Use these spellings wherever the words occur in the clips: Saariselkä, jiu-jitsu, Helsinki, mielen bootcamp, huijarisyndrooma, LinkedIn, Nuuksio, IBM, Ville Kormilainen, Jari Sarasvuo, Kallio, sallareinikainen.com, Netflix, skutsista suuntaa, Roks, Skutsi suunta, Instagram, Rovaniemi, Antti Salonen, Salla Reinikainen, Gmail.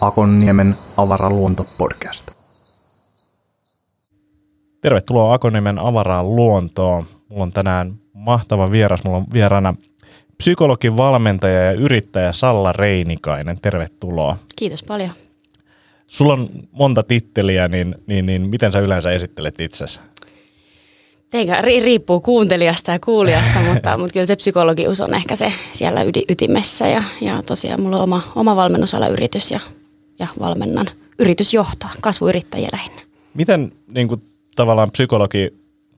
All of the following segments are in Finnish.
Akonniemen avaraluontopodcast. Tervetuloa Akonniemen avaraan luontoon. Mulla on tänään mahtava vieras. Mulla on vieraana psykologin valmentaja ja yrittäjä Salla Reinikainen. Tervetuloa. Kiitos paljon. Sulla on monta titteliä, niin miten sä yleensä esittelet itsesi? Eikä, riippuu kuuntelijasta ja kuulijasta, mutta kyllä se psykologius on ehkä se siellä ytimessä. Ja tosiaan mulla on oma valmennusalayritys ja valmennan yritysjohtoa, kasvuyrittäjiä lähinnä. Miten niin kuin, tavallaan psykologi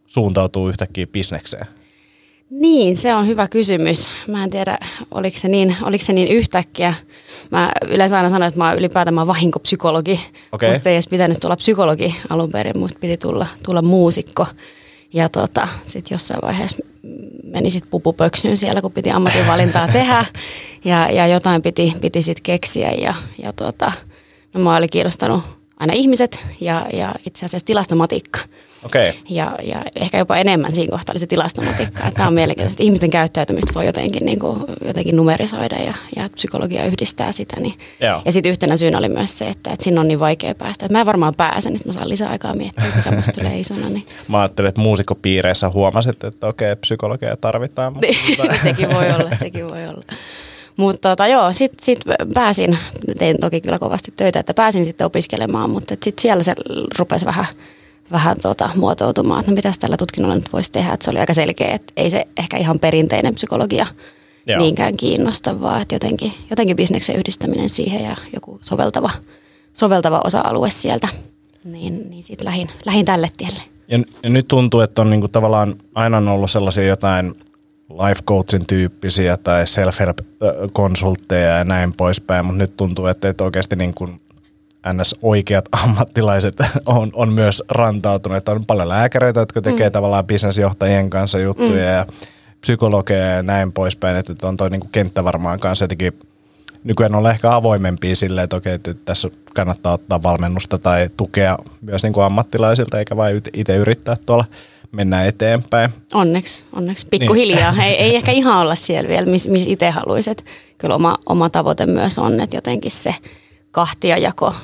suuntautuu yhtäkkiä bisnekseen? Niin, se on hyvä kysymys. Mä en tiedä, oliko se niin yhtäkkiä. Mä yleensä aina sanon, että mä ylipäätään vahinkopsykologi. Okay. Musta ei edes pitänyt tulla psykologi alun perin, musta piti tulla muusikko. Ja sitten jossain vaiheessa meni sitten pupupöksyyn siellä, kun piti ammatinvalintaa tehdä ja jotain piti sitten keksiä. No mä olin kiinnostanut aina ihmiset ja itse asiassa tilastomatiikka. Okay. Ja ehkä jopa enemmän siinä kohtaa oli se tilastomatiikka. Tämä on mielenkiintoista, ihmisten käyttäytymistä voi jotenkin numerisoida ja psykologia yhdistää sitä. Niin. Yeah. Ja sitten yhtenä syynä oli myös se, että sinne on niin vaikea päästä. Et mä en varmaan pääse, niin mä saan lisää aikaa miettiä, mitä musta tulee isona. Niin. Mä ajattelin, että muusikkopiireissä huomasit, että okei, psykologia tarvitaan. Mutta... sekin voi olla. Mutta sitten pääsin, tein toki kyllä kovasti töitä, että pääsin sitten opiskelemaan, mutta sitten siellä se rupesi vähän muotoutumaan, että mitä tällä tutkinnolla nyt voisi tehdä. Että se oli aika selkeä, että ei se ehkä ihan perinteinen psykologia niinkään kiinnosta, vaan että jotenkin bisneksen yhdistäminen siihen ja joku soveltava osa-alue sieltä, niin siitä lähin tälle tielle. Ja nyt tuntuu, että on niinku tavallaan aina ollut sellaisia jotain life coachin tyyppisiä tai self-help-konsultteja ja näin poispäin, mutta nyt tuntuu, että oikeasti niin kuin NS-oikeat ammattilaiset on myös rantautuneet. On paljon lääkäreitä, jotka tekee tavallaan bisnesjohtajien kanssa juttuja ja psykologeja ja näin poispäin. Että on toi niinku kenttä varmaan kanssa jotenkin, nykyään on ehkä avoimempia silleen, että okei, että tässä kannattaa ottaa valmennusta tai tukea myös niinku ammattilaisilta, eikä vain itse yrittää tuolla mennä eteenpäin. Onneksi. Pikkuhiljaa. Niin. Ei ehkä ihan olla siellä vielä, missä itse haluaisi. Kyllä oma tavoite myös on, että jotenkin se kahtiajako,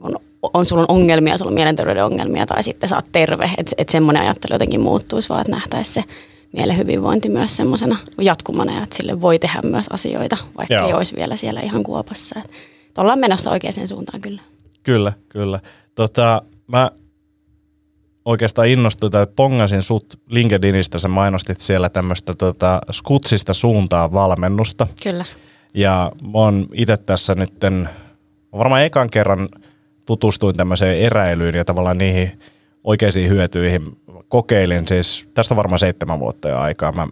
kun sulla on ongelmia, sulla on mielenterveyden ongelmia tai sitten sä oot terve, että semmoinen ajattelu jotenkin muuttuisi, vaan että nähtäisiin se mielen hyvinvointi myös semmoisena jatkumana, että sille voi tehdä myös asioita, vaikka ei olisi vielä siellä ihan kuopassa. Että ollaan menossa oikeaan suuntaan kyllä. Kyllä. Mä oikeastaan innostuin tai pongasin sut LinkedInistä, sä mainostit siellä tämmöistä skutsista suuntaa valmennusta. Kyllä. Ja mä oon itse tässä nytten... Varmaan ekan kerran tutustuin tämmöiseen eräilyyn ja tavallaan niihin oikeisiin hyötyihin kokeilin. Siis tästä varmaan 7 vuotta jo aikaa. Mä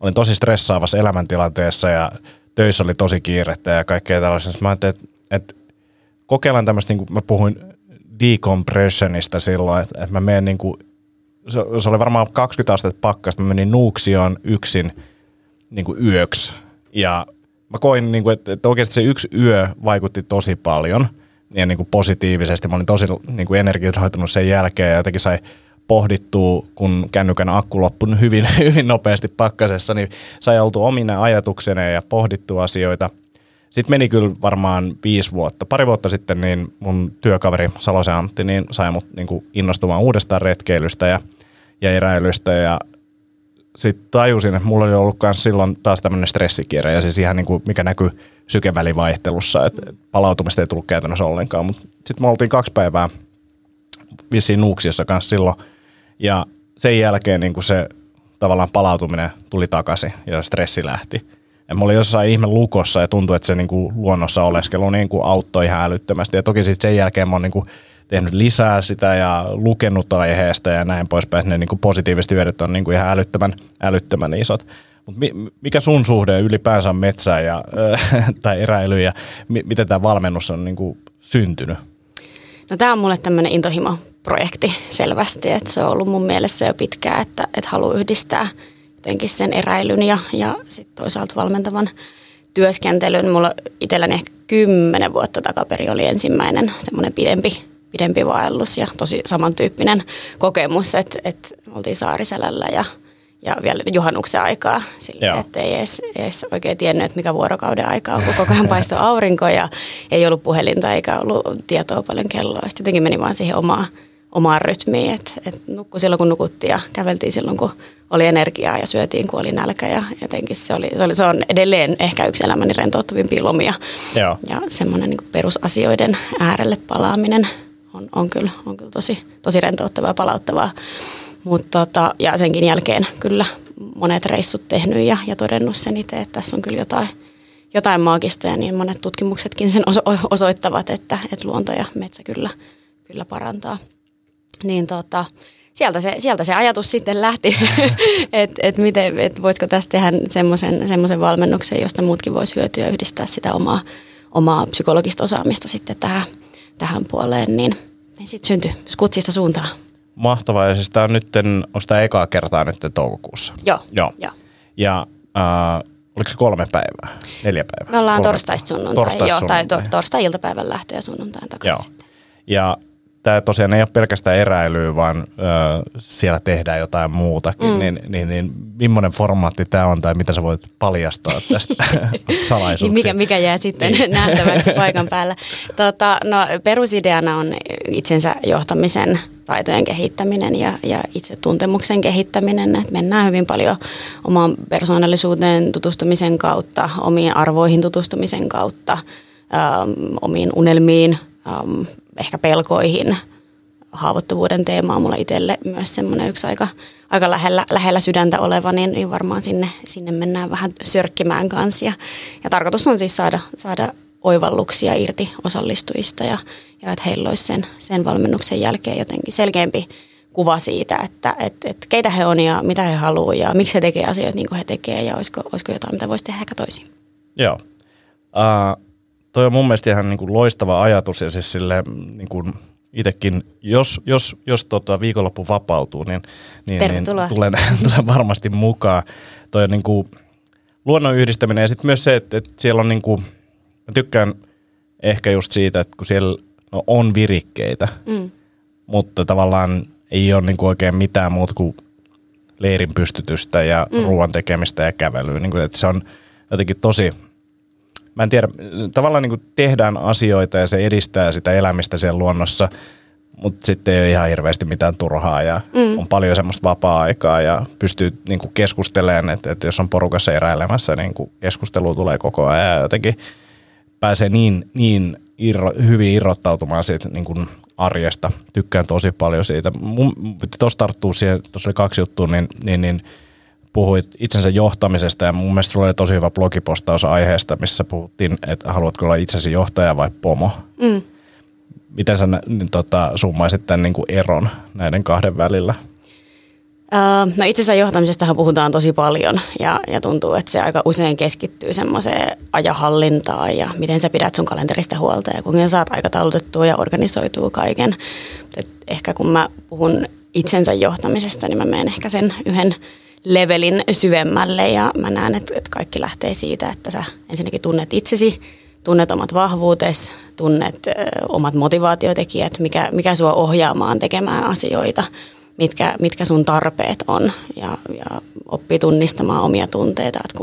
olin tosi stressaavassa elämäntilanteessa ja töissä oli tosi kiirettä ja kaikkea tällaisessa. Mä ajattelin, että kokeillaan tämmöistä, niin kuin mä puhuin decompressionista silloin, että mä menen niin kuin, se oli varmaan 20 astetta pakkasta, mä menin Nuuksioon yksin niin kuin yöksi ja... Mä koin, että oikeasti se yksi yö vaikutti tosi paljon ja positiivisesti. Mä olin tosi energioitunut sen jälkeen ja jotenkin sai pohdittua, kun kännykän akku loppui hyvin nopeasti pakkasessa, niin sai oltu omina ajatuksineen ja pohdittua asioita. Sitten meni kyllä varmaan 5 vuotta. Pari vuotta sitten niin mun työkaveri Salosen Antti niin sai mut innostumaan uudestaan retkeilystä ja eräilystä ja sitten tajusin, että mulla oli ollut myös silloin taas tämmöinen stressikierre ja siis ihan mikä näkyy sykevälivaihtelussa, että palautumista ei tullut käytännössä ollenkaan. Mutta sitten me oltiin 2 päivää vissiin Nuuksiossa kanssa silloin ja sen jälkeen se tavallaan palautuminen tuli takaisin ja stressi lähti. Ja mä olin jossain ihme lukossa ja tuntui, että se luonnossa oleskelu auttoi ihan älyttömästi ja toki sitten sen jälkeen mä oon tehnyt lisää sitä ja lukenut aiheesta ja näin poispäin. Ne positiiviset hyödyt on ihan älyttömän isot. Mut mikä sun suhde ylipäänsä on metsään tai eräilyyn ja miten tämä valmennus on syntynyt? No, tämä on mulle tämmöinen intohimoprojekti selvästi. Et se on ollut mun mielessä jo pitkään, että haluan yhdistää jotenkin sen eräilyn ja sit toisaalta valmentavan työskentelyn. Mulla itselläni ehkä 10 vuotta takaperin oli ensimmäinen semmoinen pidempi pidempi vaellus ja tosi samantyyppinen kokemus, että oltiin Saariselällä ja vielä juhannuksen aikaa, ettei edes oikein tiennyt, että mikä vuorokauden aika on, kun koko ajan paistoi aurinko ja ei ollut puhelinta eikä ollut tietoa paljon kelloa. Sitten jotenkin meni vaan siihen omaan rytmiin, että nukkui silloin, kun nukuttiin ja käveltiin silloin, kun oli energiaa ja syötiin, kun oli nälkä ja jotenkin se on edelleen ehkä yksi elämäni rentouttavimpia lomia. Joo. Ja semmoinen niin kuin perusasioiden äärelle palaaminen on kyllä tosi rentouttavaa ja palauttavaa. Mutta ja senkin jälkeen kyllä monet reissut tehnyt ja todennut sen itse, että tässä on kyllä jotain maagista ja niin monet tutkimuksetkin sen osoittavat, että luonto ja metsä kyllä parantaa. Niin sieltä se ajatus sitten lähti, että voisiko tässä tehdä semmoisen valmennuksen, josta muutkin voisi hyötyä yhdistää sitä omaa psykologista osaamista sitten tähän puoleen, niin sitten syntyi skutsista suuntaa. Mahtavaa, ja siis tämä on nyt, onko tämä ekaa kertaa nyt toukokuussa? Joo. Ja oliko se 3 päivää, 4 päivää? Me ollaan torstai-sunnuntai. Torstai-iltapäivän lähtö ja sunnuntain takaisin sitten. Ja tämä tosiaan ei ole pelkästään eräilyä, vaan siellä tehdään jotain muutakin. Niin millainen formaatti tämä on tai mitä sä voit paljastaa tästä salaisuuksia? Mikä jää sitten nähtäväksi paikan päällä? Perusideana on itsensä johtamisen taitojen kehittäminen ja itsetuntemuksen kehittäminen. Et mennään hyvin paljon omaan persoonallisuuteen tutustumisen kautta, omiin arvoihin tutustumisen kautta, omiin unelmiin, ehkä pelkoihin. Haavoittuvuuden teema on mulla itselle myös semmoinen yksi aika lähellä sydäntä oleva, niin varmaan sinne mennään vähän sörkkimään kanssa. Ja tarkoitus on siis saada oivalluksia irti osallistujista ja että heillä olisi sen valmennuksen jälkeen jotenkin selkeämpi kuva siitä, että keitä he on ja mitä he haluaa ja miksi he tekee asioita niin kuin he tekee ja olisiko jotain, mitä voisi tehdä ehkä toisin. Joo. Toi on mun mielestä ihan niin kuin loistava ajatus ja siis silleen niin kuin itsekin, jos viikonloppu vapautuu, niin tulen varmasti mukaan. Toi on niin kuin luonnon yhdistäminen ja sitten myös se, että siellä on niin kuin, mä tykkään ehkä just siitä, että kun siellä on virikkeitä, mutta tavallaan ei ole niin kuin oikein mitään muuta kuin leirin pystytystä ja ruoan tekemistä ja kävelyä. Niin kuin, että se on jotenkin tosi... Mä en tiedä, tavallaan niin kuin tehdään asioita ja se edistää sitä elämistä siellä luonnossa, mutta sitten ei ole ihan hirveästi mitään turhaa ja on paljon semmoista vapaa-aikaa ja pystyy niin kuin keskustelemaan, että jos on porukassa eräilemässä, niin kuin keskustelua tulee koko ajan ja jotenkin pääsee hyvin irrottautumaan siitä niin kuin arjesta. Tykkään tosi paljon siitä. Tuossa tarttuu siihen, tuossa oli 2 juttua, niin puhuit itsensä johtamisesta ja mun mielestä sulla oli tosi hyvä blogipostaus aiheesta, missä puhuttiin, että haluatko olla itsesi johtaja vai pomo. Miten sä summaisit tämän niin kuin eron näiden kahden välillä? No itsensä johtamisestahan puhutaan tosi paljon ja tuntuu, että se aika usein keskittyy semmoiseen ajanhallintaan ja miten sä pidät sun kalenterista huolta ja kuinka saat aikataulutettua ja organisoitua kaiken. Et ehkä kun mä puhun itsensä johtamisesta, niin mä menen ehkä sen yhden levelin syvemmälle ja mä näen, että kaikki lähtee siitä, että sä ensinnäkin tunnet itsesi, tunnet omat vahvuutesi, tunnet omat motivaatiotekijät, mikä sua ohjaamaan tekemään asioita, mitkä sun tarpeet on ja oppii tunnistamaan omia tunteita, että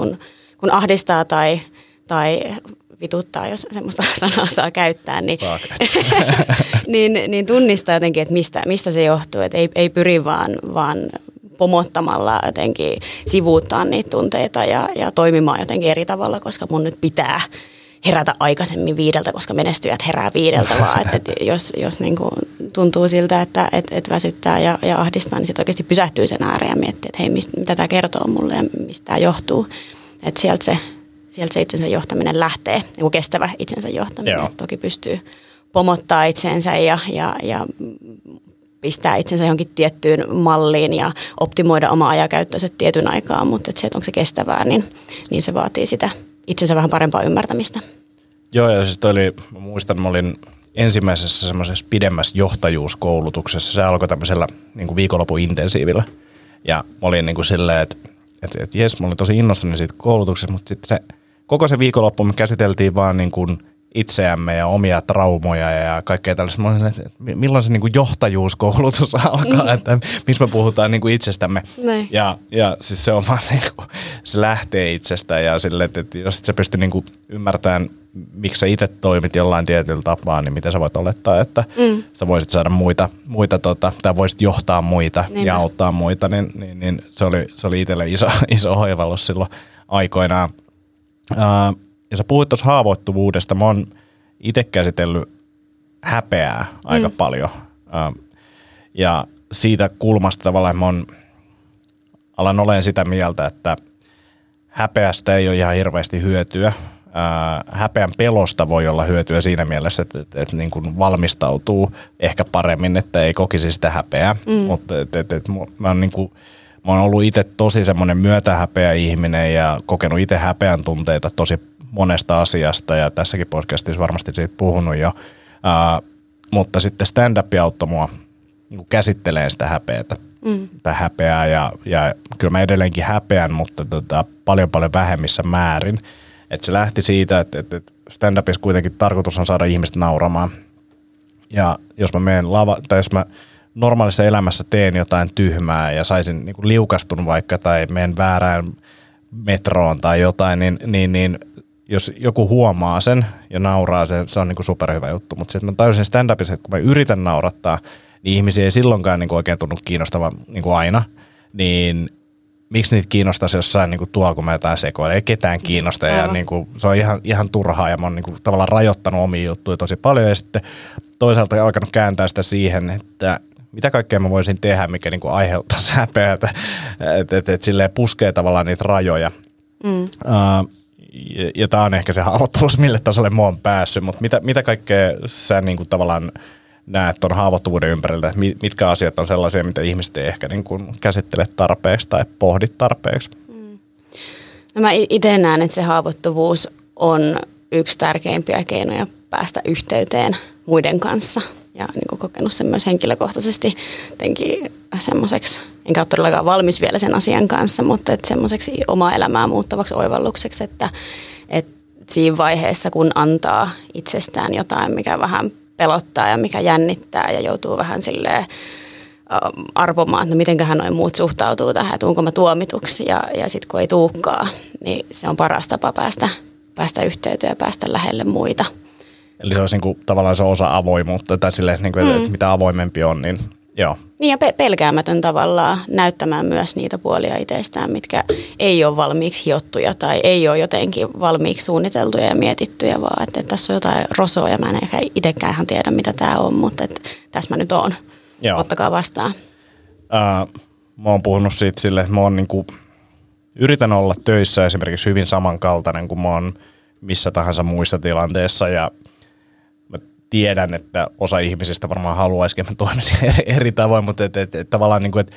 kun ahdistaa tai vituttaa, jos semmoista sanaa saa käyttää, niin tunnistaa jotenkin, että mistä se johtuu, että ei pyri vaan pomottamalla jotenkin sivuuttaa niitä tunteita ja toimimaan jotenkin eri tavalla, koska mun nyt pitää herätä aikaisemmin 5, koska menestyjät herää 5, vaan että jos niin kuin tuntuu siltä, että väsyttää ja ahdistaa, niin sitten oikeasti pysähtyy sen ääreen ja miettii, että hei, mitä tämä kertoo mulle ja mistä tämä johtuu. Että sieltä se itsensä johtaminen lähtee, joku kestävä itsensä johtaminen. Joo. Toki pystyy pomottaa itseensä ja pistää itsensä johonkin tiettyyn malliin ja optimoida omaa ajankäyttöönsä tietyn aikaa, mutta että se, että onko se kestävää, niin se vaatii sitä itsensä vähän parempaa ymmärtämistä. Joo, ja siis mä olin ensimmäisessä semmoisessa pidemmässä johtajuuskoulutuksessa. Se alkoi tämmöisellä niin kuin viikonlopun intensiivillä. Ja mä olin niin kuin silleen, että jes, mä olin tosi innoissani siitä koulutuksesta, mutta sitten koko se viikonloppu me käsiteltiin vaan niin kuin itseämme ja omia traumoja ja kaikkea tällaista. Milloin se niin kuin johtajuuskoulutus alkaa, että missä me puhutaan niin kuin itsestämme. Ja siis se on vaan niin kuin, se lähtee itsestä ja sille, että jos et sä pysty niin kuin ymmärtämään, miksi sä itse toimit jollain tietyllä tapaa, niin miten sä voit olettaa, että sä voisit saada muita tai voisit johtaa muita ja auttaa muita, niin se oli itselle iso hoivallus silloin aikoinaan. Ja sä puhuit tuossa haavoittuvuudesta. Mä oon itse käsitellyt häpeää aika paljon. Ja siitä kulmasta tavallaan alan olen sitä mieltä, että häpeästä ei ole ihan hirveästi hyötyä. Häpeän pelosta voi olla hyötyä siinä mielessä, että niin kuin valmistautuu ehkä paremmin, että ei kokisi sitä häpeää. Mutta mä oon ollut itse tosi semmoinen myötähäpeä ihminen ja kokenut itse häpeän tunteita tosi monesta asiasta ja tässäkin podcastissa varmasti siitä puhunut jo. Mutta sitten stand-up auttoi mua käsittelee sitä häpeätä. Tai häpeää ja kyllä mä edelleenkin häpeän, mutta paljon vähemmissä määrin. Että se lähti siitä, että stand-upissa kuitenkin tarkoitus on saada ihmiset nauramaan. Ja jos mä menen jos mä normaalissa elämässä teen jotain tyhmää ja saisin niin kuin liukastun vaikka tai menen väärään metroon tai jotain, niin jos joku huomaa sen ja nauraa sen, se on niin kuin superhyvä juttu. Mutta sitten mä tajusin stand-upissa, että kun mä yritän naurattaa, niin ihmisiä ei silloinkaan niin kuin oikein tunnu kiinnostava niin kuin aina, niin miksi niitä kiinnostaisi jossain niin kuin tuolla, kun mä jotain sekoilen? Ei ketään kiinnosta ja niin kuin, se on ihan turhaa ja mä oon niin kuin tavallaan rajoittanut omia juttuja tosi paljon ja sitten toisaalta alkanut kääntää sitä siihen, että mitä kaikkea mä voisin tehdä, mikä niin kuin aiheuttaa häpeätä, että silleen puskee tavallaan niitä rajoja. Ja tää on ehkä se haavoittuvuus, mille tasolle mä oon päässyt, mutta mitä kaikkea sä niin kuin tavallaan näet tuon haavoittuvuuden ympäriltä, mitkä asiat on sellaisia, mitä ihmiset ei ehkä niin kuin käsittele tarpeeksi tai pohdi tarpeeksi? No mä itse näen, että se haavoittuvuus on yksi tärkeimpiä keinoja päästä yhteyteen muiden kanssa. Ja niin kuin kokenut sen myös henkilökohtaisesti jotenkin semmoiseksi, enkä ole todellakaan valmis vielä sen asian kanssa, mutta semmoiseksi omaa elämää muuttavaksi oivallukseksi, että siinä vaiheessa, kun antaa itsestään jotain, mikä vähän pelottaa ja mikä jännittää ja joutuu vähän silleen arvomaan, että no mitenköhän noi muut suhtautuu tähän, että onko mä tuomituksi ja sitten kun ei tuukaan, niin se on paras tapa päästä yhteyteen ja päästä lähelle muita. Eli se olisi niinku, tavallaan se osa avoimuutta tai silleen, niinku, että mitä avoimempi on, niin joo. Niin ja pelkäämätön tavallaan näyttämään myös niitä puolia itsestään, mitkä ei ole valmiiksi hiottuja tai ei ole jotenkin valmiiksi suunniteltuja ja mietittyjä, vaan että tässä on jotain rosoa ja mä en ehkä itsekään ihan tiedä, mitä tämä on, mutta tässä mä nyt oon. Joo. Ottakaa vastaan. Mä oon puhunut siitä silleen, että mä oon niinku, yritän olla töissä esimerkiksi hyvin samankaltainen kuin mä oon missä tahansa muissa tilanteissa ja tiedän, että osa ihmisistä varmaan haluaisikin, että mä toimisin eri tavoin, mutta tavallaan niin kuin, että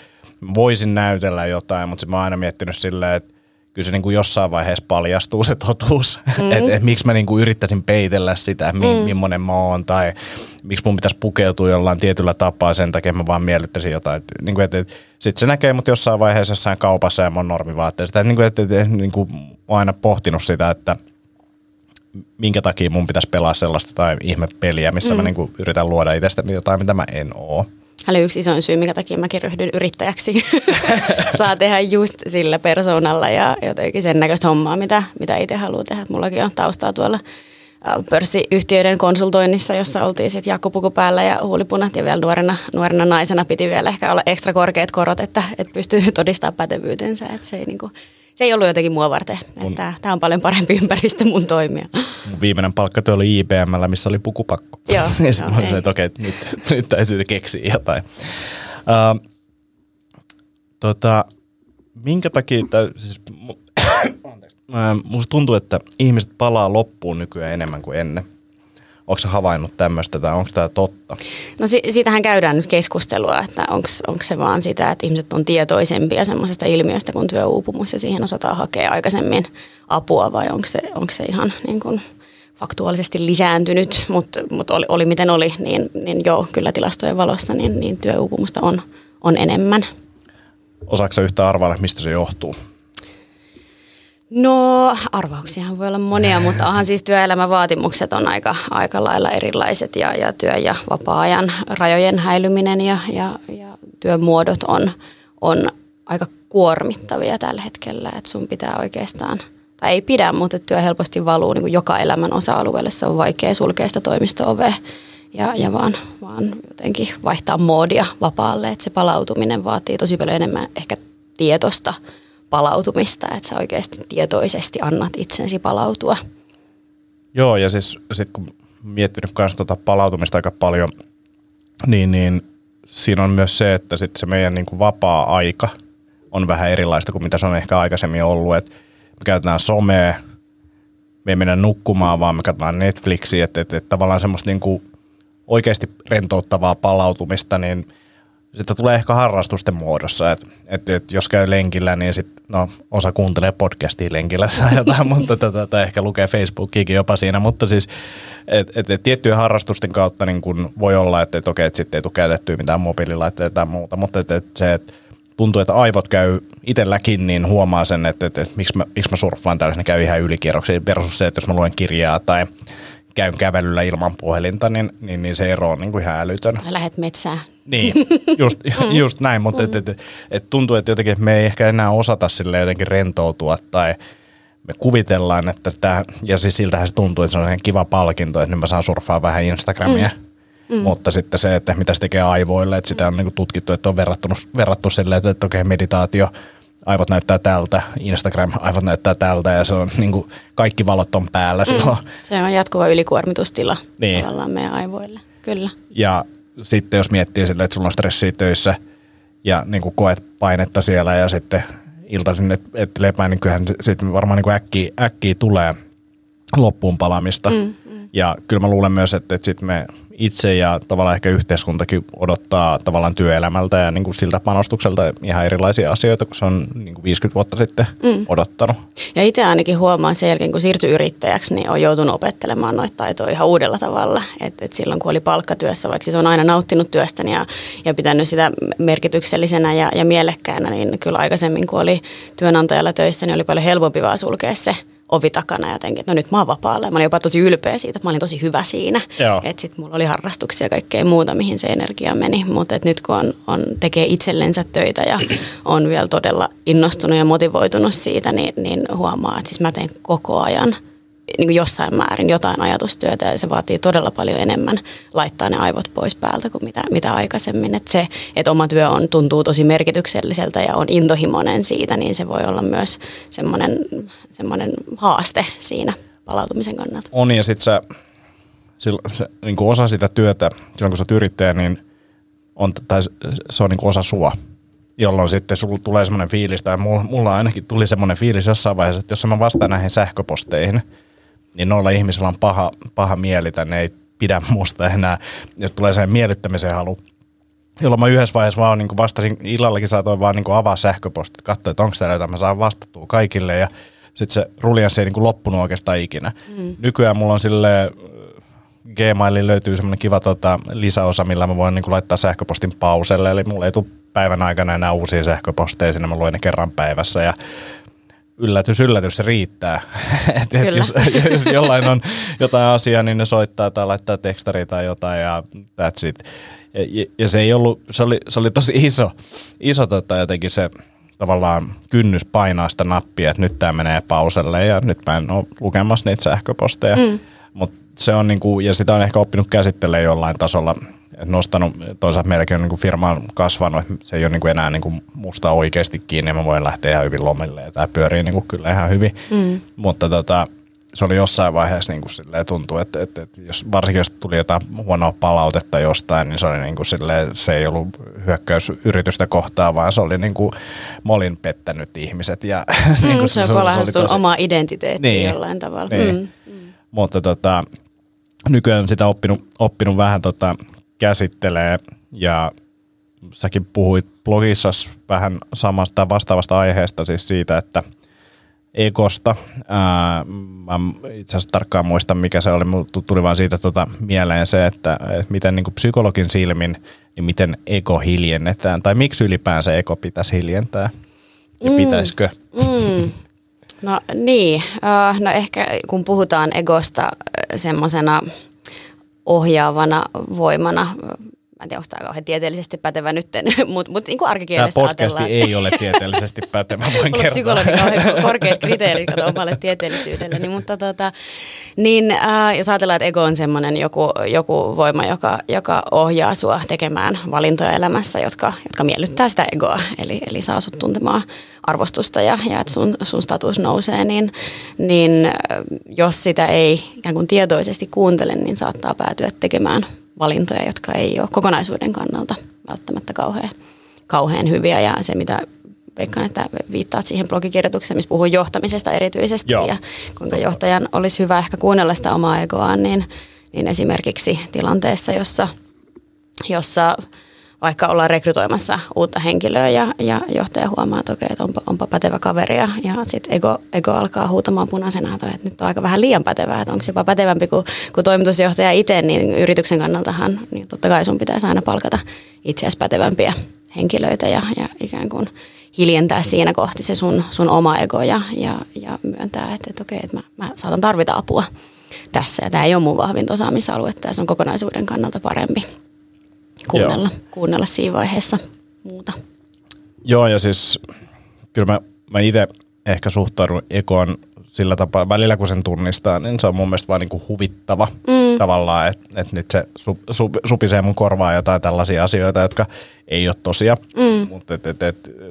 voisin näytellä jotain, mutta mä oon aina miettinyt silleen, että kyllä se niin kuin jossain vaiheessa paljastuu se totuus, että miksi mä niin kuin yrittäisin peitellä sitä, millainen mä oon, tai miksi mun pitäisi pukeutua jollain tietyllä tapaa sen takia, mä vaan miellyttäisin jotain. Niin kuin, että sitten se näkee mut jossain vaiheessa jossain kaupassa ja mun normivaatteessa. Niin kuin, että mä oon aina pohtinut sitä, että minkä takia mun pitäisi pelaa sellaista tai ihmepeliä, missä mä niinku yritän luoda itsestäni jotain, mitä mä en oo. Hän oli yksi isoin syy, minkä takia mäkin ryhdyn yrittäjäksi. Saa tehdä just sillä persoonalla ja jotenkin sen näköistä hommaa, mitä itse haluaa tehdä. Mullakin on taustaa tuolla pörssiyhtiöiden konsultoinnissa, jossa oltiin sitten jakkupuku päällä ja huulipunat ja vielä nuorena naisena piti vielä ehkä olla ekstra korkeat korot, että pystyy todistamaan pätevyytensä, että se ei niinku... Se ei ollut jotenkin mua varten. Tämä on paljon parempi ympäristö mun toimia. Mun viimeinen palkkatyö oli IBM:llä, missä oli pukupakko. Joo, ja sitten mä olin, että okei, nyt täytyy keksiä jotain. Minkä takia, siis, musta tuntuu, että ihmiset palaa loppuun nykyään enemmän kuin ennen. Onko sä havainnut tämmöistä tai onko tämä totta? No siitähän käydään nyt keskustelua, että onko se vaan sitä, että ihmiset on tietoisempia semmoisesta ilmiöstä kuin työuupumus ja siihen osataan hakea aikaisemmin apua vai onko se ihan niin kuin faktuaalisesti lisääntynyt, mutta oli miten oli, niin joo, kyllä tilastojen valossa niin työuupumusta on enemmän. Osaatko sä yhtään arvailla, mistä se johtuu? No arvauksiahan voi olla monia, mutta onhan siis työelämävaatimukset on aika lailla erilaiset ja työ- ja vapaa-ajan rajojen häilyminen ja työmuodot on aika kuormittavia tällä hetkellä, että sun pitää oikeastaan, tai ei pidä, mutta työ helposti valuu niin kuin joka elämän osa-alueelle, se on vaikea sulkea sitä toimisto-ovea ja vaan jotenkin vaihtaa moodia vapaalle, että se palautuminen vaatii tosi paljon enemmän ehkä tietoista palautumista, että sä oikeasti tietoisesti annat itsensä palautua. Joo, ja siis sit kun miettinyt myös tuota palautumista aika paljon, niin siinä on myös se, että sit se meidän niin kuin vapaa-aika on vähän erilaista kuin mitä se on ehkä aikaisemmin ollut, että me käytetään somea, me ei mennä nukkumaan, vaan me katsotaan Netflixiä, että tavallaan semmoista niin kuin oikeasti rentouttavaa palautumista, niin sitä tulee ehkä harrastusten muodossa, että jos käy lenkillä, niin sit, no, osa kuuntelee podcastia lenkillä tai jotain, mutta tätä ehkä lukee Facebookiakin jopa siinä, mutta siis et tiettyjen harrastusten kautta niin kun voi olla, että okei, että sitten ei tule käytettyä mitään mobiililaitteita tai muuta, mutta että tuntuu, että aivot käy itselläkin, niin huomaa sen, että miksi mä surffaan tällaisen, ne käy ihan ylikierroksia versus se, että jos mä luen kirjaa tai käyn kävelyllä ilman puhelinta, niin se ero on niin kuin ihan älytön. Lähet metsään. Niin, just näin, mutta et tuntuu, että jotenkin me ei ehkä enää osata sille jotenkin rentoutua tai me kuvitellaan, että tämä, ja siis siltähän se tuntuu, että se on ihan kiva palkinto, että nyt mä saan surffaa vähän Instagramia, mutta sitten se, että mitä se tekee aivoille, että sitä on niin kuin tutkittu, että on verrattu silleen, että okei, meditaatio, aivot näyttää tältä, Instagram, aivot näyttää tältä ja se on niin kuin kaikki valot on päällä silloin. Se on jatkuva ylikuormitustila niin. Tavallaan meidän aivoille, kyllä. Ja sitten jos miettii sille, että sulla on stressiä töissä ja niin kuin koet painetta siellä ja sitten iltaisin, että lepää, niin kyllähän sitten varmaan niin kuin äkkiä tulee loppuun palaamista. Ja kyllä mä luulen myös, että sitten me itse ja tavallaan ehkä yhteiskuntakin odottaa tavallaan työelämältä ja niin kuin siltä panostukselta ihan erilaisia asioita, kun se on niin kuin 50 vuotta sitten odottanut. Ja itse ainakin huomaan sen jälkeen, kun siirtyi yrittäjäksi, niin on joutunut opettelemaan noita taitoja ihan uudella tavalla. Et silloin kun oli palkkatyössä, vaikka siis on aina nauttinut työstäni ja pitänyt sitä merkityksellisenä ja mielekkäänä, niin kyllä aikaisemmin kun oli työnantajalla töissä, niin oli paljon helpompi vaan sulkea se ovi takana jotenkin, että no nyt mä oon vapaalla. Mä olin jopa tosi ylpeä siitä, että mä olin tosi hyvä siinä. Että sit mulla oli harrastuksia ja kaikkea muuta, mihin se energia meni. Mutta nyt kun on tekee itsellensä töitä ja on vielä todella innostunut ja motivoitunut siitä, niin huomaa, että siis mä teen koko ajan niin kuin jossain määrin jotain ajatustyötä ja se vaatii todella paljon enemmän laittaa ne aivot pois päältä kuin mitä aikaisemmin. Että se, että oma työ tuntuu tosi merkitykselliseltä ja on intohimoinen siitä, niin se voi olla myös semmoinen haaste siinä palautumisen kannalta. On ja sitten se niin kuin osa sitä työtä, silloin kun sä oot yrittäjä, niin se on niin kuin osa sua. Jolloin sitten sulla tulee semmoinen fiilis, tai mulla ainakin tuli semmoinen fiilis jossain vaiheessa, että jos mä vastaan näihin sähköposteihin, niin noilla ihmisillä on paha mieli, tai ne ei pidä musta enää, ja tulee sen miellyttämisen halu. Jolloin mä yhdessä vaiheessa vaan niin vastasin, illallakin saatoin vaan niin avaa sähköpostit, katsoa, että onko täällä jotain, mä saan vastattua kaikille, ja sitten se ruljanssi ei niin loppunut oikeastaan ikinä. Nykyään mulla on silleen, Gmailiin löytyy semmoinen kiva lisäosa, millä mä voin niin laittaa sähköpostin pauselle, eli mulla ei tule päivän aikana enää uusia sähköposteja, sinne mä luen ne kerran päivässä ja yllätys, se riittää. Et jos jollain on jotain asiaa, niin ne soittaa tai laittaa tekstaria tai jotain ja that's it. Ja se ei ollut, se oli tosi iso jotenkin se tavallaan kynnys painaa sitä nappia, että nyt tää menee pauselle ja nyt mä en ole lukemassa niitä sähköposteja, mutta se on niinku, ja sitä on ehkä oppinut käsittelemään jollain tasolla, nostanut, toisaalta meilläkin on niinku firma on kasvanut, että se ei ole niinku enää niinku musta oikeasti kiinni, ja mä voin lähteä ihan hyvin lomille, ja tää pyörii niinku kyllä ihan hyvin, mutta se oli jossain vaiheessa niinku silleen tuntuu, että jos, varsinkin jos tuli jotain huonoa palautetta jostain, niin se oli niinku silleen, se ei ollut hyökkäys yritystä kohtaan, vaan se oli niinku, mä olin pettänyt ihmiset. Ja, niinku se on palahdas sun omaa identiteettiä niin, jollain tavalla. Niin. Mutta nykyään sitä oppinut vähän käsittelee ja säkin puhuit blogissa vähän samasta vastaavasta aiheesta, siis siitä, että egosta. Mä itse asiassa tarkkaan muistan, mikä se oli, mutta tuli vaan siitä mieleen se, että miten niin kuin psykologin silmin, niin miten ego hiljennetään, tai miksi ylipäänsä ego pitäisi hiljentää ja pitäisikö? No niin, no ehkä kun puhutaan egosta semmoisena ohjaavana voimana, en tiedä, onko tämä kauhean tieteellisesti pätevä nytten, mutta niin kuin arkikielessä ajatellaan. Tämä ei ole tieteellisesti pätevä, voin kertoa. Psykologi on korkeat kriteerit omalle tieteellisyydelleni, mutta jos ajatellaan, että ego on semmoinen joku voima, joka ohjaa sua tekemään valintoja elämässä, jotka miellyttää sitä egoa, eli saa sut tuntemaan arvostusta ja että sun status nousee, niin jos sitä ei ikään kuin tietoisesti kuuntele, niin saattaa päätyä tekemään valintoja, jotka ei ole kokonaisuuden kannalta välttämättä kauhean hyviä. Ja se, mitä veikkaan, että viittaat siihen blogikirjoitukseen, missä puhuu johtamisesta erityisesti. Joo. Ja kuinka johtajan olisi hyvä ehkä kuunnella sitä omaa egoaan, niin esimerkiksi tilanteessa, jossa vaikka ollaan rekrytoimassa uutta henkilöä ja johtaja huomaa, että okei, että onpa pätevä kaveri ja sitten ego alkaa huutamaan punaisena, että nyt on aika vähän liian pätevää, että onko jopa pätevämpi kuin toimitusjohtaja itse, niin yrityksen kannaltahan niin totta kai sun pitäisi aina palkata itseäsi pätevämpiä henkilöitä ja ikään kuin hiljentää siinä kohti se sun oma ego ja myöntää, että okei, että mä saatan tarvita apua tässä ja tämä ei ole mun vahvinta osaamisaluetta ja se on kokonaisuuden kannalta parempi. Kuunnella siinä vaiheessa muuta. Joo, ja siis kyllä mä itse ehkä suhtaudun ekoon sillä tapaa, välillä kun sen tunnistaa, niin se on mun mielestä vaan niinku huvittava tavallaan, että nyt se supisee mun korvaa jotain tällaisia asioita, jotka ei ole tosia, mutta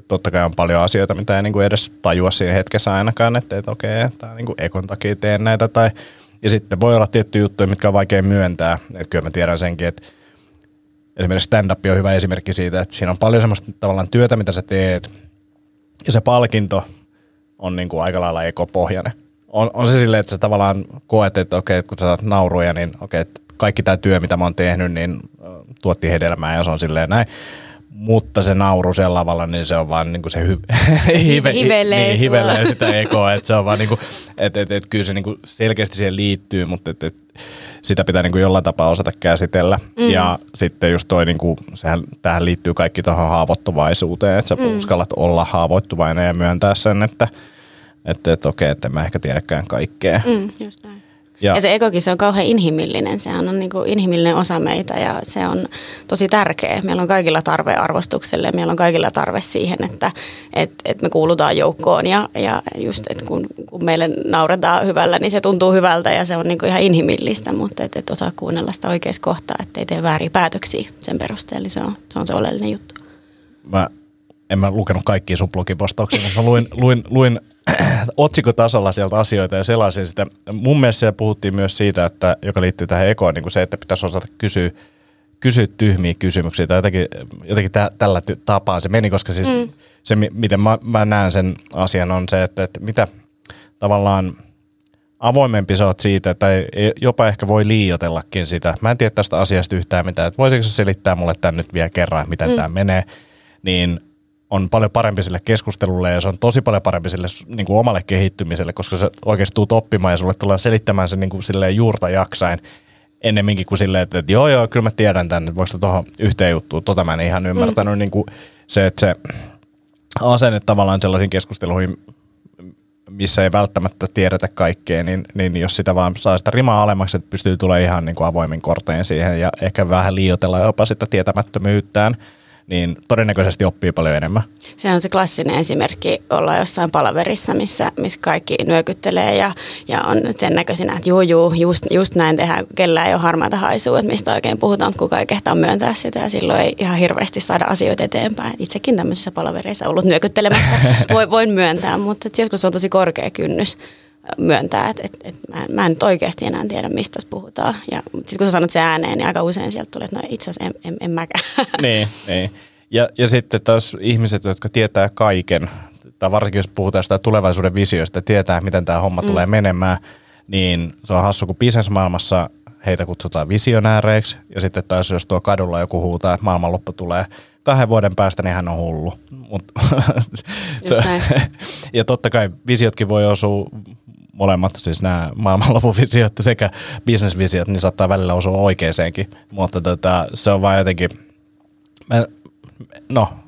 totta kai on paljon asioita, mitä ei niinku edes tajua siinä hetkessä ainakaan, että okei, tää niinku ekon takia teen näitä, tai ja sitten voi olla tiettyjä juttuja, mitkä on vaikea myöntää, että kyllä mä tiedän senkin, että esimerkiksi stand-up on hyvä esimerkki siitä, että siinä on paljon semmoista tavallaan työtä, mitä sä teet, ja se palkinto on niin kuin aika lailla ekopohjainen. On se silleen, että sä tavallaan koet, että okei, kun sä saat nauruja, niin okei, kaikki tämä työ, mitä mä oon tehnyt, niin tuotti hedelmää, ja se on silleen näin. Mutta se nauru sen lavalla, niin se on vaan niin kuin se hivelee sitä ekoa, että se on vaan niin kuin, että kyllä se niin kuin selkeästi siihen liittyy, mutta sitä pitää niin kuin jollain tapaa osata käsitellä. Ja sitten just toi, niin kuin, tähän liittyy kaikki tuohon haavoittuvaisuuteen, että sä uskallat olla haavoittuvainen ja myöntää sen, että okei, että en mä ehkä tiedäkään kaikkea. Just näin. Ja se ekokin, se on kauhean inhimillinen, sehän on niin kuin inhimillinen osa meitä ja se on tosi tärkeä. Meillä on kaikilla tarve arvostukselle, meillä on kaikilla tarve siihen, että me kuulutaan joukkoon ja just, että kun meille nauretaan hyvällä, niin se tuntuu hyvältä ja se on niin kuin ihan inhimillistä, mutta et osaa kuunnella sitä oikeassa kohtaa, ettei tee vääriä päätöksiä sen perusteella, se on se oleellinen juttu. En mä lukenut kaikkia sun blogipostauksia, mutta mä luin otsikotasolla sieltä asioita ja sellaisin sitä. Mun mielestä siellä puhuttiin myös siitä, että joka liittyy tähän ekoon, niin kuin se, että pitäisi osata kysyä tyhmiä kysymyksiä tai jotenkin tällä tapaa se meni, koska siis se, miten mä näen sen asian, on se, että mitä tavallaan avoimempi sä oot siitä, tai jopa ehkä voi liioitellakin sitä. Mä en tiedä tästä asiasta yhtään mitään, että voisiko se selittää mulle tämän nyt vielä kerran, miten tämä menee, niin on paljon parempi sille keskustelulle ja se on tosi paljon parempi sille niin kuin omalle kehittymiselle, koska sä oikeasti tuut oppimaan ja sulle tullaan selittämään se niin kuin silleen juurta jaksain ennemminkin kuin silleen, että joo, kyllä mä tiedän tämän, voiko tuohon yhteen juttuun, mä en ihan ymmärtänyt. Niin kuin se, että se asenne tavallaan sellaisiin keskusteluihin, missä ei välttämättä tiedetä kaikkea, niin jos sitä vaan saa sitä rimaa alemmaksi, että pystyy tulemaan ihan niin kuin avoimin kortein siihen ja ehkä vähän liioitella jopa sitä tietämättömyyttään, niin todennäköisesti oppii paljon enemmän. Se on se klassinen esimerkki olla jossain palaverissa, missä kaikki nyökyttelee ja on sen näköisinä, että just näin tehdään, kellään ei ole harmaata haisua, että mistä oikein puhutaan, kuka ei kehtaa myöntää sitä ja silloin ei ihan hirveästi saada asioita eteenpäin. Itsekin tämmöisissä palavereissa ollut nyökyttelemässä voin myöntää, mutta joskus on tosi korkea kynnys myöntää, että mä en nyt oikeasti enää tiedä, mistä tässä puhutaan. Ja sitten kun sä sanot se ääneen, niin aika usein sieltä tulee, että no itse asiassa en mäkään. Niin. Ja sitten taas ihmiset, jotka tietää kaiken, tai varsinkin jos puhutaan sitä tulevaisuuden visioista, tietää, miten tämä homma tulee menemään, niin se on hassu, kun bisnesmaailmassa heitä kutsutaan visionääreiksi, ja sitten taas jos tuo kadulla joku huutaa, että maailmanloppu tulee 2 vuoden päästä, niin hän on hullu. Mut, ja totta kai visiotkin voi osua molemmat, siis nämä maailmanlopun visiot sekä bisnesvisiot, niin saattaa välillä osua oikeeseenkin, mutta se on vaan jotenkin,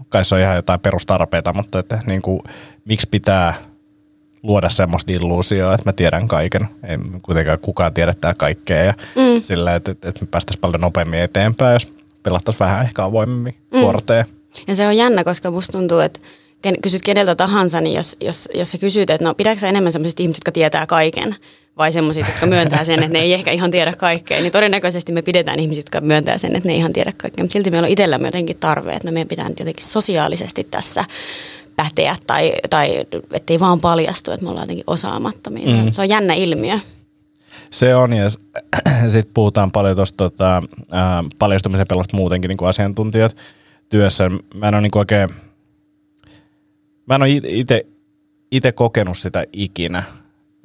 kai se on ihan jotain perustarpeita, mutta että, niin kuin, miksi pitää luoda semmoista illuusioa, että mä tiedän kaiken. Ei kuitenkaan kukaan tiedä tää kaikkea ja sillä, että me päästäisiin paljon nopeammin eteenpäin, jos pelattaisiin vähän ehkä avoimemmin korteja. Ja se on jännä, koska musta tuntuu, että kysyt keneltä tahansa, niin jos sä kysyt, että no pidätkö sä enemmän semmoisista ihmisistä, jotka tietää kaiken, vai semmoisista, jotka myöntää sen, että ne ei ehkä ihan tiedä kaikkea, niin todennäköisesti me pidetään ihmisiä, jotka myöntää sen, että ne ei ihan tiedä kaikkea, mutta silti meillä on itsellämme jotenkin tarve, että meidän pitää nyt jotenkin sosiaalisesti tässä päteä tai ettei vaan paljastu, että me ollaan jotenkin osaamattomia. Se on jännä ilmiö. Se on, ja sitten puhutaan paljon tuosta paljastumisen pelosta muutenkin niin kuin asiantuntijat työssä. Mä en ole itse kokenut sitä ikinä.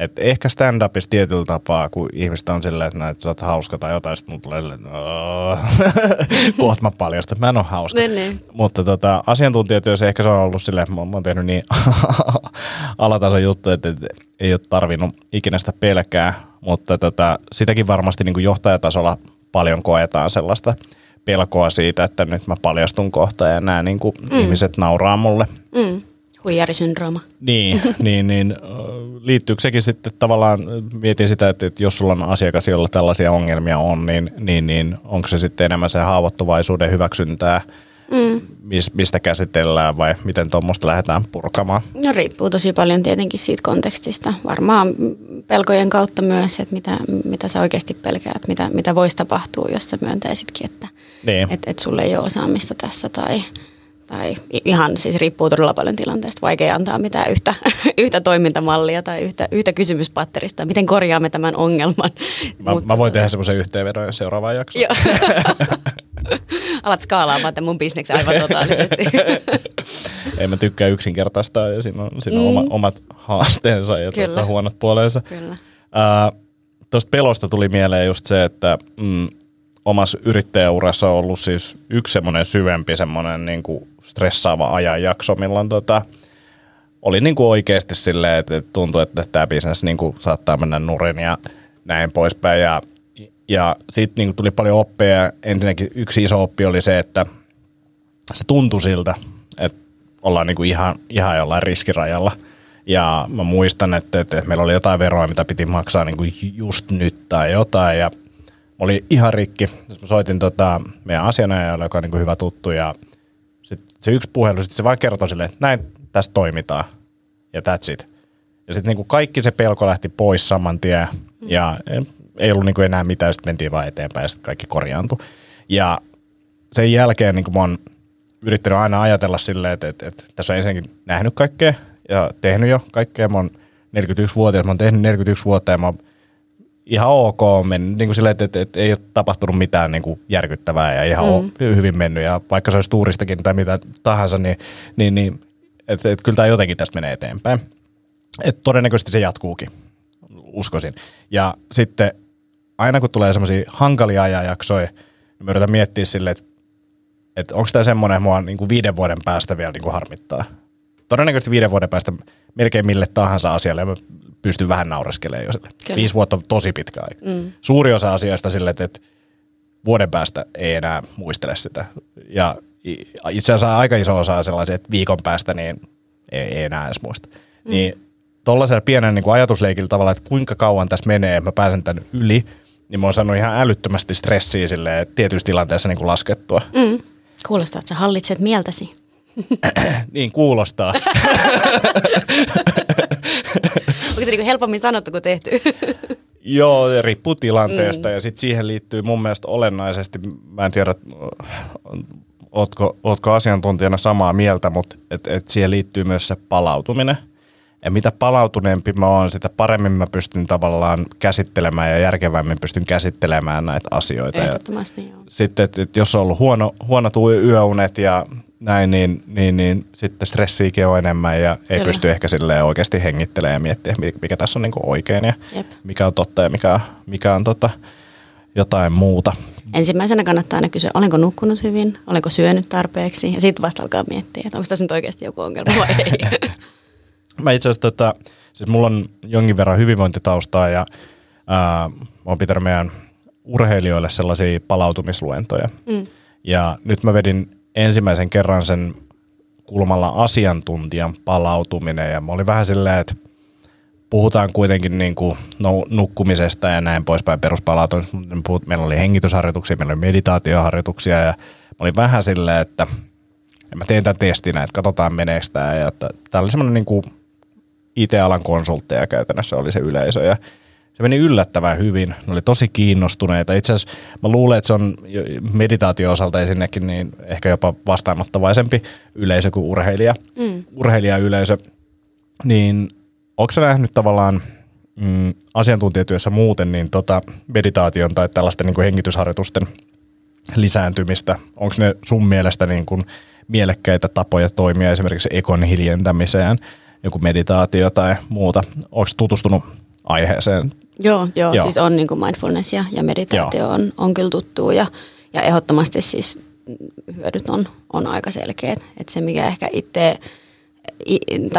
Et ehkä stand-upissa tietyllä tapaa, kun ihmiset on silleen, että näet, olet hauska tai jotain, sitten mun tulee kohta mä paljastan, että mä en ole hauska. Mutta asiantuntijatyössä ehkä se on ollut silleen, että mä oon tehnyt niin alatason juttu, että ei ole tarvinnut ikinä sitä pelkää, mutta sitäkin varmasti niin kuin johtajatasolla paljon koetaan sellaista pelkoa siitä, että nyt mä paljastun kohta ja nämä niin kuin ihmiset nauraa mulle. Huijarisyndrooma. Niin. Liittyykö sekin sitten tavallaan, mietin sitä, että jos sulla on asiakas, jolla tällaisia ongelmia on, niin onko se sitten enemmän se haavoittuvaisuuden hyväksyntää, mistä käsitellään vai miten tuommoista lähdetään purkamaan? No riippuu tosi paljon tietenkin siitä kontekstista. Varmaan pelkojen kautta myös, että mitä sä oikeasti pelkäät, mitä voisi tapahtua, jos sä myöntäisitkin, että et sulle ei ole osaamista tässä tai ihan siis riippuu todella paljon tilanteesta. Vaikea antaa mitään yhtä toimintamallia tai yhtä kysymyspatterista. Miten korjaamme tämän ongelman? Mä voin tehdä semmoisen yhteenvedon seuraavaan jaksoon. Joo. Alat skaalaamaan tämän mun bisneksen aivan totaalisesti. Ei mä tykkää yksinkertaistaa ja siinä on omat haasteensa ja huonot puoleensa. Tuosta pelosta tuli mieleen just se, että omassa yrittäjäurassa on ollut siis yksi semmoinen syvempi niin kuin stressaava ajanjakso, milloin oli niin kuin oikeasti silleen, että tuntui, että tämä bisnes niin kuin saattaa mennä nurin ja näin poispäin. Ja siitä niin kuin tuli paljon oppeja. Ensinnäkin yksi iso oppi oli se, että se tuntui siltä, että ollaan niin kuin ihan jollain riskirajalla. Ja mä muistan, että meillä oli jotain veroa, mitä piti maksaa niin kuin just nyt tai jotain ja oli ihan rikki. Mä soitin meidän asianajajalle, joka on niin kuin hyvä tuttu, ja sit se yksi puhelu, sit se vaan kertoi silleen, että näin tässä toimitaan, ja that's it. Ja sitten niin kuin kaikki se pelko lähti pois saman tien, ja ei ollut niin kuin enää mitään, sitten mentiin vaan eteenpäin, ja sitten kaikki korjaantui. Ja sen jälkeen niin kuin mä oon yrittänyt aina ajatella silleen, että tässä on ensinnäkin nähnyt kaikkea, ja tehnyt jo kaikkea. Mä oon 41-vuotias, mä oon tehnyt 41 vuotta, ja mä oon ihan ok mennyt, niin kuin silleen, että ei ole tapahtunut mitään niin kuin järkyttävää ja ihan hyvin mennyt. Ja vaikka se olisi tuuristakin tai mitä tahansa, niin että kyllä tämä jotenkin tästä menee eteenpäin. Että todennäköisesti se jatkuukin, uskoisin. Ja sitten aina kun tulee semmoisia hankalia ajanjaksoja, niin mä yritän miettiä silleen, että onko tämä semmoinen, että mua niin kuin 5 vuoden päästä vielä niin kuin harmittaa. Todennäköisesti 5 vuoden päästä melkein mille tahansa asialle mä pystyn vähän naureskelemaan jo sille. 5 vuotta on tosi pitkä aika. Suuri osa asioista sille, että vuoden päästä ei enää muistele sitä. Ja itse asiassa aika iso osa sellaisia, että viikon päästä niin ei enää edes muista. Niin tuollaisella pienen niin kuin ajatusleikillä tavalla, että kuinka kauan tässä menee, mä pääsen tämän yli, niin mä oon saanut ihan älyttömästi stressiä silleen, tietyissä tilanteissa niin kuin laskettua. Kuulostaa, että sä hallitset mieltäsi. Niin kuulostaa. Onko se niin kuin helpommin sanottu kuin tehty? Joo, riippuu tilanteesta ja sitten siihen liittyy mun mielestä olennaisesti, mä en tiedä, ootko asiantuntijana samaa mieltä, mutta et siihen liittyy myös se palautuminen. Ja mitä palautuneempi mä oon, sitä paremmin mä pystyn tavallaan käsittelemään ja järkevämmin pystyn käsittelemään näitä asioita. Ehdottomasti, joo. Sitten, että jos on ollut huonot yöunet ja näin, niin sitten stressiikin on enemmän ja ei pysty ehkä silleen oikeasti hengittelemään ja miettimään, mikä tässä on niinku oikein ja mikä on totta ja mikä on jotain muuta. Ensimmäisenä kannattaa aina kysyä, olenko nukkunut hyvin, olenko syönyt tarpeeksi ja sitten vasta alkaa miettiä, että onko tässä nyt oikeasti joku ongelma vai ei. Mä itse asiassa, siis mulla on jonkin verran hyvinvointitaustaa ja mä oon pitänyt meidän urheilijoille sellaisia palautumisluentoja. Ja nyt mä vedin ensimmäisen kerran sen kulmalla asiantuntijan palautuminen ja mä olin vähän silleen, että puhutaan kuitenkin niin kuin nukkumisesta ja näin poispäin peruspalautumisesta. Meillä oli hengitysharjoituksia, meillä oli meditaatioharjoituksia ja oli vähän silleen, että mä teen tämän testinä, että katsotaan meneekö tämä. Ja tämä oli semmoinen niin kuin IT-alan konsultteja käytännössä oli se yleisö ja se meni yllättävän hyvin. Ne oli tosi kiinnostuneita. Itse asiassa mä luulen, että se on meditaatio-osalta esimerkiksi niin ehkä jopa vastaanottavaisempi yleisö kuin urheilija. Mm. Urheilijayleisö. Niin onko sä nähnyt tavallaan asiantuntijatyössä muuten niin meditaation tai tällaisten niin kuin hengitysharjoitusten lisääntymistä? Onko ne sun mielestä niin kuin mielekkäitä tapoja toimia esimerkiksi ekon hiljentämiseen, joku meditaatio tai muuta? Oletko tutustunut aiheeseen? Joo. Siis on niin kuin mindfulness ja meditaatio on kyllä tuttuu ja ehdottomasti siis hyödyt on aika selkeät. Että se mikä ehkä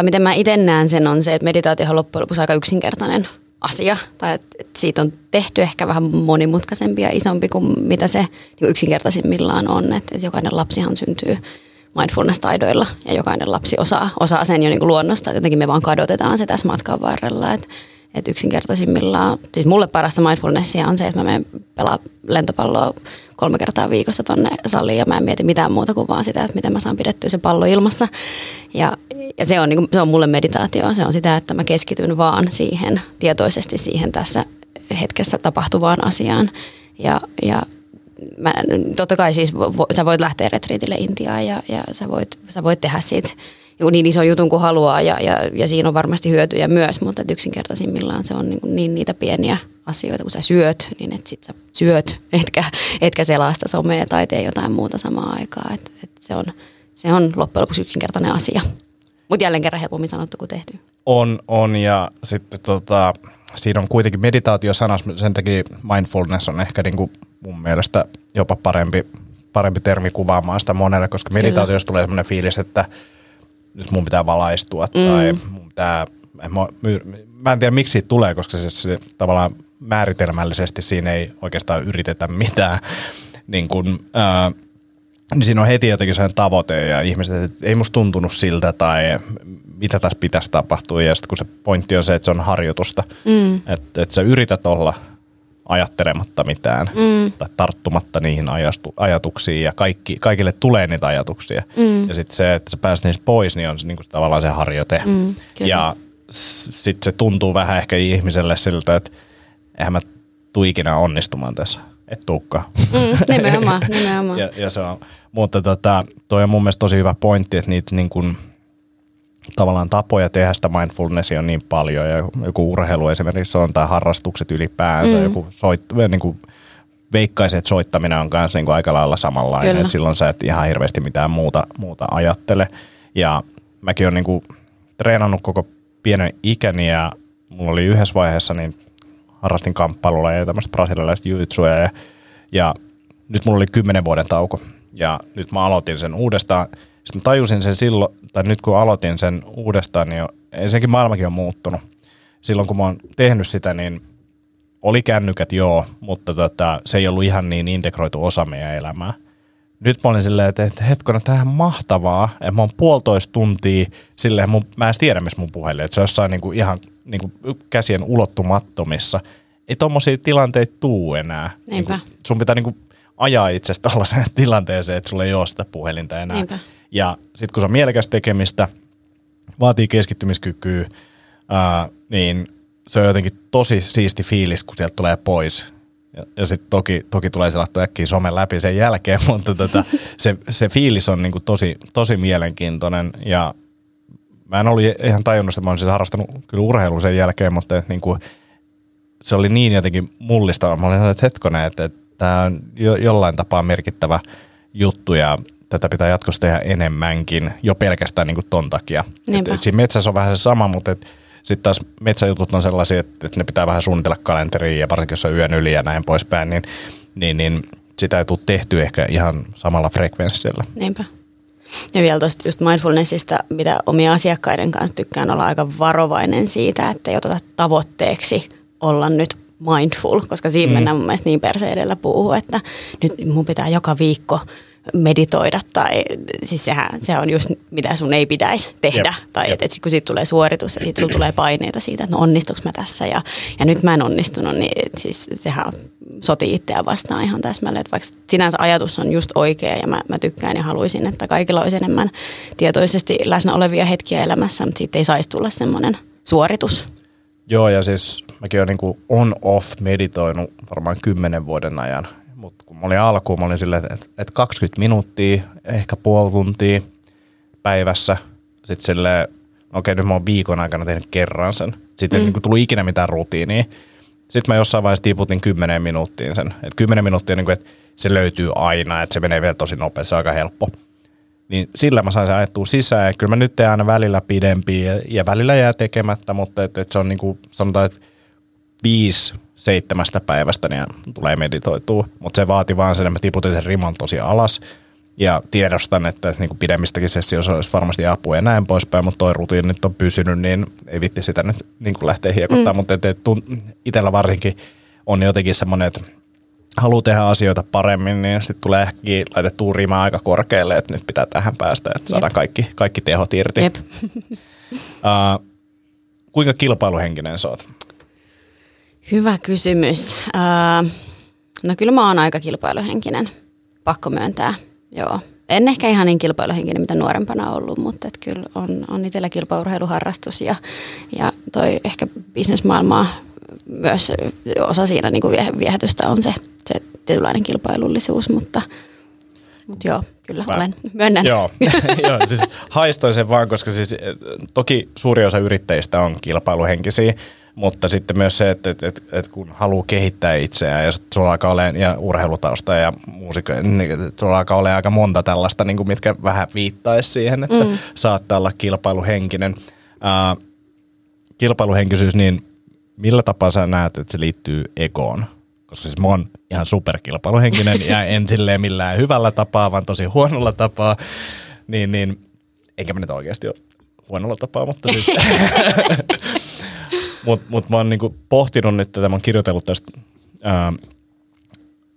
miten mä itse näen sen on se, että meditaatio on loppujen lopuksi aika yksinkertainen asia. Tai että siitä on tehty ehkä vähän monimutkaisempi ja isompi kuin mitä se niin yksinkertaisimmillaan on. Että jokainen lapsihan syntyy mindfulness-taidoilla ja jokainen lapsi osaa sen jo niin kuin luonnosta. Että jotenkin me vaan kadotetaan se tässä matkan varrella. Että yksinkertaisimmillaan, siis mulle parasta mindfulnessia on se, että mä menen pelaa lentopalloa 3 kertaa viikossa tonne saliin ja mä en mieti mitään muuta kuin vaan sitä, että miten mä saan pidettyä se pallo ilmassa. Ja se on, niin kuin, se on mulle meditaatio, se on sitä, että mä keskityn vaan siihen, tietoisesti siihen tässä hetkessä tapahtuvaan asiaan. Ja mä, totta kai siis sä voit lähteä retriitille Intiaan ja sä voit tehdä siitä niin ison jutun kuin haluaa ja siinä on varmasti hyötyjä myös, mutta yksinkertaisimmillaan se on niin niitä pieniä asioita, kun sä syöt, niin että sit sä syöt, etkä selaa sitä somea tai tee jotain muuta samaan aikaan. Se on loppujen lopuksi yksinkertainen asia, mutta jälleen kerran helpommin sanottu kuin tehty. On ja sitten siinä on kuitenkin meditaatiosanas, sen takia mindfulness on ehkä niin kuin mun mielestä jopa parempi termi kuvaamaan sitä monelle, koska meditaatiossa tulee sellainen fiilis, että nyt mun pitää valaistua tai mun pitää, mä en tiedä miksi siitä tulee, koska se tavallaan määritelmällisesti siinä ei oikeastaan yritetä mitään, niin siinä on heti jotenkin sellainen tavoite ja ihmiset, että ei musta tuntunut siltä tai mitä tässä pitäisi tapahtua ja sitten kun se pointti on se, että se on harjoitusta, että sä yrität olla ajattelematta mitään tai tarttumatta niihin ajatuksiin ja kaikille tulee niitä ajatuksia. Ja sitten se, että sä pääset niistä pois, niin on se, niinku tavallaan se harjoite. Ja sitten se tuntuu vähän ehkä ihmiselle siltä, että eihän mä tule ikinä onnistumaan tässä. Et tulekaan. Nimenomaan. ja se on, mutta toi on mun mielestä tosi hyvä pointti, että niitä niin kun, tavallaan tapoja tehdä sitä mindfulnessia on niin paljon ja joku urheilu esimerkiksi on tai harrastukset ylipäänsä, joku veikkaiset soittaminen on kanssa niin kuin aika lailla samanlainen, että silloin sä et ihan hirveästi mitään muuta ajattele ja mäkin olen niin kuin treenannut koko pienen ikäni ja mulla oli yhdessä vaiheessa niin harrastin kamppailulla ja tämmöistä brasilialaista jiu-jitsua ja nyt mulla oli 10 vuoden tauko ja nyt mä aloitin sen uudestaan. Sitten tajusin sen silloin, tai nyt kun aloitin sen uudestaan, niin ensinnäkin maailmakin on muuttunut. Silloin kun mä oon tehnyt sitä, niin oli kännykät joo, mutta se ei ollut ihan niin integroitu osa meidän elämää. Nyt mä olin silleen, että hetkonen, tämähän on mahtavaa, että mä oon 1,5 tuntia silleen, mä en tiedä missä mun puhelin, että se on jossain niinku ihan niinku käsien ulottumattomissa. Ei tommosia tilanteita tuu enää. Niinpä. Sun pitää niinku ajaa itsestä tällaiseen tilanteeseen, että sulla ei ole sitä puhelinta enää. Niinpä. Ja sitten kun se on mielekästä tekemistä, vaatii keskittymiskykyä, niin se on jotenkin tosi siisti fiilis, kun sieltä tulee pois. Ja sitten toki tulee selattua äkkiä somen läpi sen jälkeen, mutta se fiilis on niinku tosi mielenkiintoinen. Ja mä en ollut ihan tajunnut, että mä olen siis harrastanut kyllä urheilua sen jälkeen, mutta niinku, se oli niin jotenkin mullistava. Mä olin sanonut, hetkonen, että tämä on jollain tapaa merkittävä juttu ja tätä pitää jatkossa tehdä enemmänkin jo pelkästään niin kuin ton takia. Et siinä metsässä on vähän se sama, mutta sitten taas metsäjutut on sellaisia, että ne pitää vähän suunnitella kalenteriin ja varsinkin jos on yön yli ja näin poispäin, niin sitä ei tule tehty ehkä ihan samalla frekvenssillä. Niinpä. Ja vielä tuosta just mindfulnessista, mitä omia asiakkaiden kanssa tykkään olla aika varovainen siitä, että ei oteta tavoitteeksi olla nyt mindful, koska siinä mennään mun mielestä niin perse edellä puuhun, että nyt mun pitää joka viikko meditoida tai siis se on just mitä sun ei pitäisi tehdä. Jep, tai että kun siitä tulee suoritus ja sitten sulla tulee paineita siitä, että no onnistuks mä tässä ja nyt mä en onnistunut, niin siis sehän sotii itseään vastaan ihan täsmälleen. Vaikka sinänsä ajatus on just oikea ja mä tykkään ja haluaisin, että kaikilla olisi enemmän tietoisesti läsnä olevia hetkiä elämässä, mutta siitä ei saisi tulla semmoinen suoritus. Joo, ja siis mäkin olen niin kuin on-off meditoinut varmaan 10 vuoden ajan. Mutta kun mä olin alkuun, mä olin silleen, että 20 minuuttia, ehkä puoli tuntia päivässä. Sitten silleen, okei, nyt mä oon viikon aikana tehnyt kerran sen. Sitten ei niin tullut ikinä mitään rutiinia. Sitten mä jossain vaiheessa tiputin 10 minuuttiin sen. Että 10 minuuttia, niin kuin, että se löytyy aina, että se menee vielä tosi nopeasti, se on aika helppo. Niin sillä mä sain sen ajettua sisään. Ja kyllä mä nyt teen aina välillä pidempiä ja välillä jää tekemättä, mutta et se on niin kuin sanotaan, että 5-7 päivästä niin tulee meditoitua, mutta se vaati vaan sen, että mä tiputin sen riman tosi alas ja tiedostan, että niin kuin pidemmistäkin sessioissa olisi varmasti apua ja näin poispäin, mutta toi rutiini nyt on pysynyt, niin ei vitti sitä nyt niin kuin lähteä hiekottaa, mutta itsellä varsinkin on jotenkin semmoinen, että haluaa tehdä asioita paremmin, niin sitten tulee ehkä laitettua rimaa aika korkealle, että nyt pitää tähän päästä, että saadaan kaikki tehot irti. Kuinka kilpailuhenkinen sä oot? Hyvä kysymys. No kyllä mä oon aika kilpailuhenkinen, pakko myöntää. Joo. En ehkä ihan niin kilpailuhenkinen, mitä nuorempana ollut, mutta et kyllä on itsellä kilpaurheiluharrastus ja toi ehkä bisnesmaailmaa myös osa siinä niin kuin viehätystä on se tietynlainen kilpailullisuus, mutta joo, kyllä olen, myönnän. Joo, siis haistoin sen vaan, koska siis toki suuri osa yrittäjistä on kilpailuhenkisiä. Mutta sitten myös se, että kun haluaa kehittää itseään ja sulla alkaa olemaan, ja urheilutausta ja muusikko, niin sulla alkaa olemaan aika monta tällaista, niin kuin mitkä vähän viittaisi siihen, että saattaa olla kilpailuhenkinen. Kilpailuhenkisyys, niin millä tapaa sä näet, että se liittyy egoon? Koska siis mä oon ihan superkilpailuhenkinen ja en silleen millään hyvällä tapaa, vaan tosi huonolla tapaa, niin enkä mä nyt oikeasti ole huonolla tapaa, mutta siis... Mutta mä oon niinku pohtinut nyt tätä, mä oon kirjoitellut tästä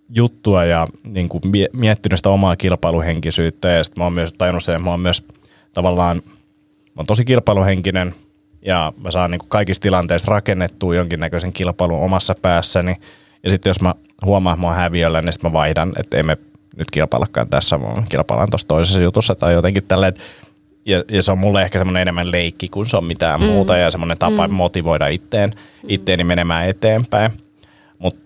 juttua ja niinku miettinyt sitä omaa kilpailuhenkisyyttä ja sitten mä oon myös tajunnut sen, että mä oon myös tavallaan, mä oon tosi kilpailuhenkinen ja mä saan niinku kaikissa tilanteissa rakennettua jonkinnäköisen kilpailun omassa päässäni ja sitten jos mä huomaan, että mä oon häviöllä, niin sitten mä vaihdan, että ei me nyt kilpaillakaan tässä, vaan kilpaillaan tuossa toisessa jutussa tai jotenkin tälleen. Ja se on mulle ehkä semmoinen enemmän leikki kuin se on mitään muuta ja semmoinen tapa motivoida itteeni menemään eteenpäin. Mut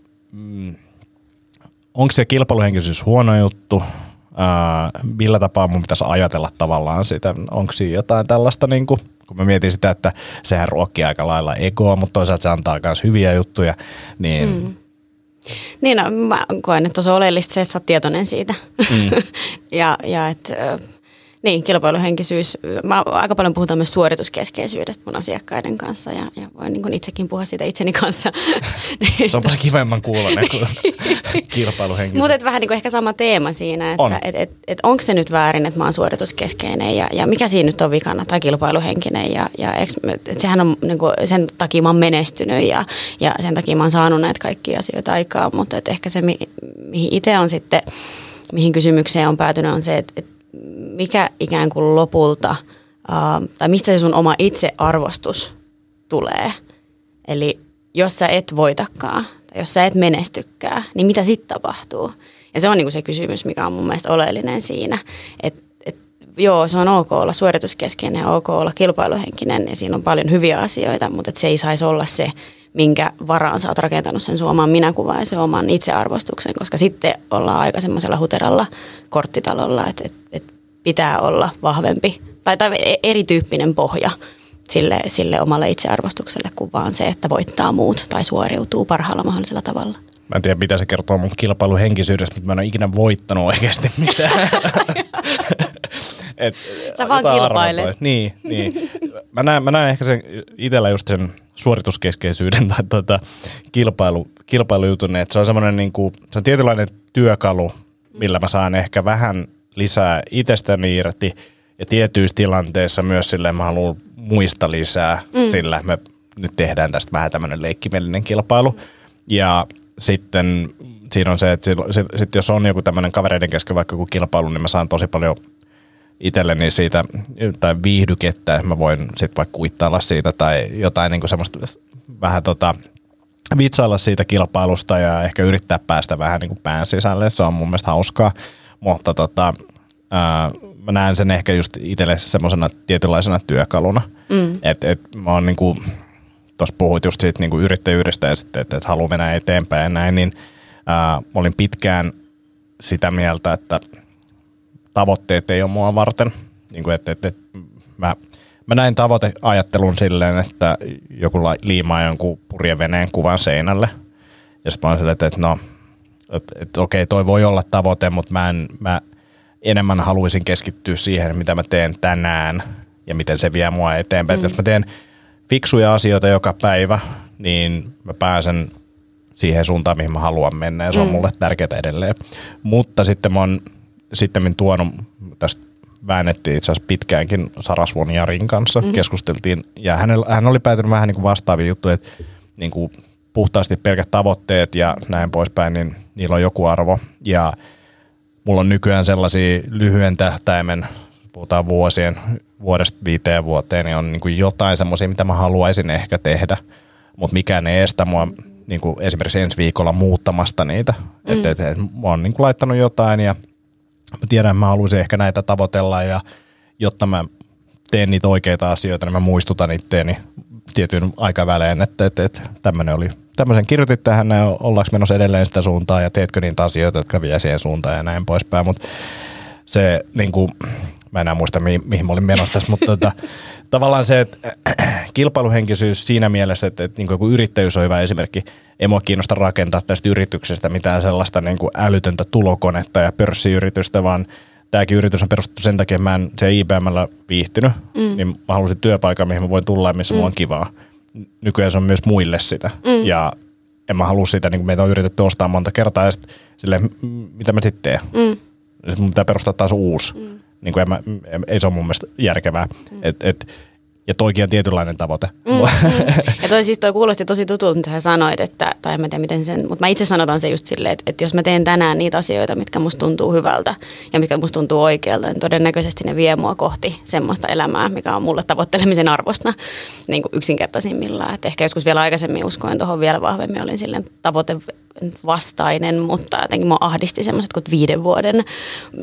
onko se kilpailuhenkisyys huono juttu? Millä tapaa mun pitäisi ajatella tavallaan sitä? Onko siinä jotain tällaista, niin kun mä mietin sitä, että sehän ruokkii aika lailla egoa, mutta toisaalta se antaa myös hyviä juttuja, niin... Niin, no, mä koen, että se on oleellista se, että sä oot tietoinen siitä. Ja että... Niin, kilpailuhenkisyys. Mä aika paljon puhutaan myös suorituskeskeisyydestä mun asiakkaiden kanssa ja voin niin kuin itsekin puhua siitä itseni kanssa. Se on paljon kivemman kuulonen kuin kilpailuhenkinen. Mutta vähän niin kuin ehkä sama teema siinä, että onko se nyt väärin, että mä oon suorituskeskeinen ja mikä siinä nyt on vikana tai kilpailuhenkinen. Sehän on niin kuin, sen takia mä oon menestynyt ja sen takia mä oon saanut näitä kaikkia asioita aikaan, mutta et ehkä se mihin itse on sitten, mihin kysymykseen on päätynyt on se, että mikä ikään kuin lopulta, tai mistä se sun oma itsearvostus tulee? Eli jos sä et voitakaan, tai jos sä et menestykään, niin mitä sitten tapahtuu? Ja se on niin kuin se kysymys, mikä on mun mielestä oleellinen siinä. Et joo, se on ok olla suorituskeskeinen, ok olla kilpailuhenkinen, ja siinä on paljon hyviä asioita, mutta se ei saisi olla se, minkä varaan sä oot rakentanut sen sun oman minäkuvan ja sen oman itsearvostuksen, koska sitten ollaan aika semmoisella huteralla korttitalolla, että pitää olla vahvempi tai erityyppinen pohja sille omalle itsearvostukselle kuin vaan se, että voittaa muut tai suoriutuu parhaalla mahdollisella tavalla. Mä en tiedä, mitä se kertoo mun kilpailuhenkisyydestä, mutta mä en ole ikinä voittanut oikeasti mitään. Sä vaan kilpailet. Niin. Mä näen ehkä sen itsellä just sen suorituskeskeisyyden tai kilpailujutun, että se on semmoinen niinku, se on tietynlainen työkalu, millä mä saan ehkä vähän lisää itsestäni irti ja tietyissä tilanteissa myös silleen mä haluan muista lisää, sillä me nyt tehdään tästä vähän tämmöinen leikkimielinen kilpailu ja sitten siinä on se, että sit jos on joku tämmöinen kavereiden kesken vaikka joku kilpailu, niin mä saan tosi paljon itselleni siitä tai viihdykettä, että mä voin sitten vaikka kuittailla siitä tai jotain niin kuin semmoista vähän vitsailla siitä kilpailusta ja ehkä yrittää päästä vähän niin kuin pään sisälle. Se on mun mielestä hauskaa, mutta mä näen sen ehkä just itselle semmoisena tietynlaisena työkaluna. Mm. Et mä oon niinku, tuossa puhuit just siitä niinku yrittäjyydestä ja sitten, että et haluaa mennä eteenpäin ja näin, niin mä olin pitkään sitä mieltä, että tavoitteet ei ole mua varten. Niinku, mä näin tavoiteajattelun silleen, että joku liimaa jonkun purjeveneen kuvan seinälle ja sitten mä oon silleen, että okei, toi voi olla tavoite, mutta mä enemmän haluaisin keskittyä siihen, mitä mä teen tänään ja miten se vie mua eteenpäin. Mm. Jos mä teen fiksuja asioita joka päivä, niin mä pääsen siihen suuntaan, mihin mä haluan mennä ja se on mulle tärkeää edelleen. Mutta sitten mä oon sittemmin tuonut, tästä väännettiin itse asiassa pitkäänkin Sarasvuon Jarin kanssa, keskusteltiin ja hän oli päätynyt vähän niin kuin vastaavia juttuja, että niin kuin puhtaasti pelkät tavoitteet ja näin poispäin, niin niillä on joku arvo ja mulla on nykyään sellaisia lyhyen tähtäimen, puhutaan vuodesta 5 vuoteen, niin on niin kuin jotain semmoisia, mitä mä haluaisin ehkä tehdä, mutta mikään ei estä mua niin kuin esimerkiksi ensi viikolla muuttamasta niitä. Et mä oon niin kuin laittanut jotain ja mä tiedän, että mä haluaisin ehkä näitä tavoitella ja jotta mä teen niitä oikeita asioita, niin mä muistutan itteeni tietyn aikavälein, että tämmöinen oli. Tämmöisen kirjoitit tähän, ollaanko menossa edelleen sitä suuntaan ja teetkö niitä asioita, jotka vie siihen suuntaan ja näin poispäin, mutta se niin kuin, mä enää muista mihin mä olin menossa tässä, mutta tavallaan se, että kilpailuhenkisyys siinä mielessä, että niin kuin yrittäjyys on hyvä esimerkki, ei mua kiinnosta rakentaa tästä yrityksestä mitään sellaista niin kuin älytöntä tulokonetta ja pörssiyritystä, vaan tämäkin yritys on perustettu sen takia, että mä en siellä IBM:llä viihtynyt, niin mä halusin työpaikan, mihin mä voin tulla ja missä mulla on kivaa. Nykyään se on myös muille sitä ja en mä halua sitä, niin kuin meitä on yritetty ostaa monta kertaa ja sitten silleen, mitä mä sitten teen? Sitten mun pitää perustaa taas uusi. Niin kuin ei se ole mun mielestä järkevää. Ja toikin on tietynlainen tavoite. Ja toi kuulosti tosi tutulta, mitä sä sanoit, tai en mä tiedä miten sen, mutta mä itse sanotan se just silleen, että jos mä teen tänään niitä asioita, mitkä musta tuntuu hyvältä ja mitkä musta tuntuu oikealta, niin todennäköisesti ne vie mua kohti semmoista elämää, mikä on mulle tavoittelemisen arvosta niin kuin yksinkertaisimmillaan. Että ehkä joskus vielä aikaisemmin uskoin tuohon vielä vahvemmin, olin silleen tavoitevastainen, mutta jotenkin mua ahdisti semmoiset kuin 5 vuoden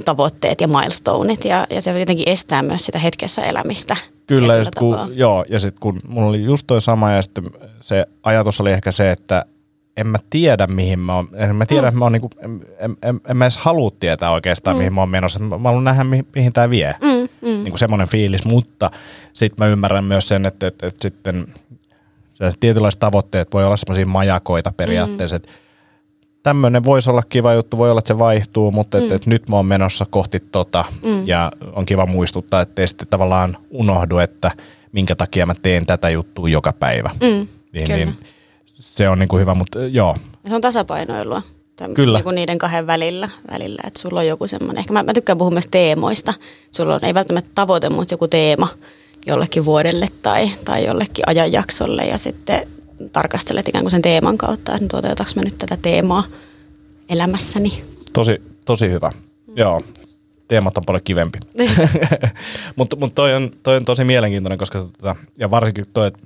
tavoitteet ja milestoneit ja se jotenkin estää myös sitä hetkessä elämistä. Kyllä, ja sitten kun mulla oli just toi sama ja sitten se ajatus oli ehkä se, että en mä tiedä mihin mä oon, en mä edes halua tietää oikeastaan mihin mä oon menossa, mä haluan nähdä mihin tää vie, niin kuin semmoinen fiilis, mutta sitten mä ymmärrän myös sen, että sitten tietynlaiset tavoitteet voi olla semmoisia majakoita periaatteessa, että tämmöinen voisi olla kiva juttu, voi olla, että se vaihtuu, mutta et nyt mä oon menossa kohti ja on kiva muistuttaa, ettei sitten tavallaan unohdu, että minkä takia mä teen tätä juttua joka päivä. Niin, se on niin kuin hyvä, mutta joo. Se on tasapainoilua. Kyllä. Niin niiden kahden välillä, että sulla on joku semmoinen, ehkä mä tykkään puhua myös teemoista, sulla on ei välttämättä tavoite, mutta joku teema jollekin vuodelle tai jollekin ajanjaksolle ja sitten tarkastelet ikään kuin sen teeman kautta, että tuotetaanko mä nyt tätä teemaa elämässäni. Tosi hyvä. Joo, teemat on paljon kivempi. Mutta toi on tosi mielenkiintoinen, koska ja varsinkin toi, että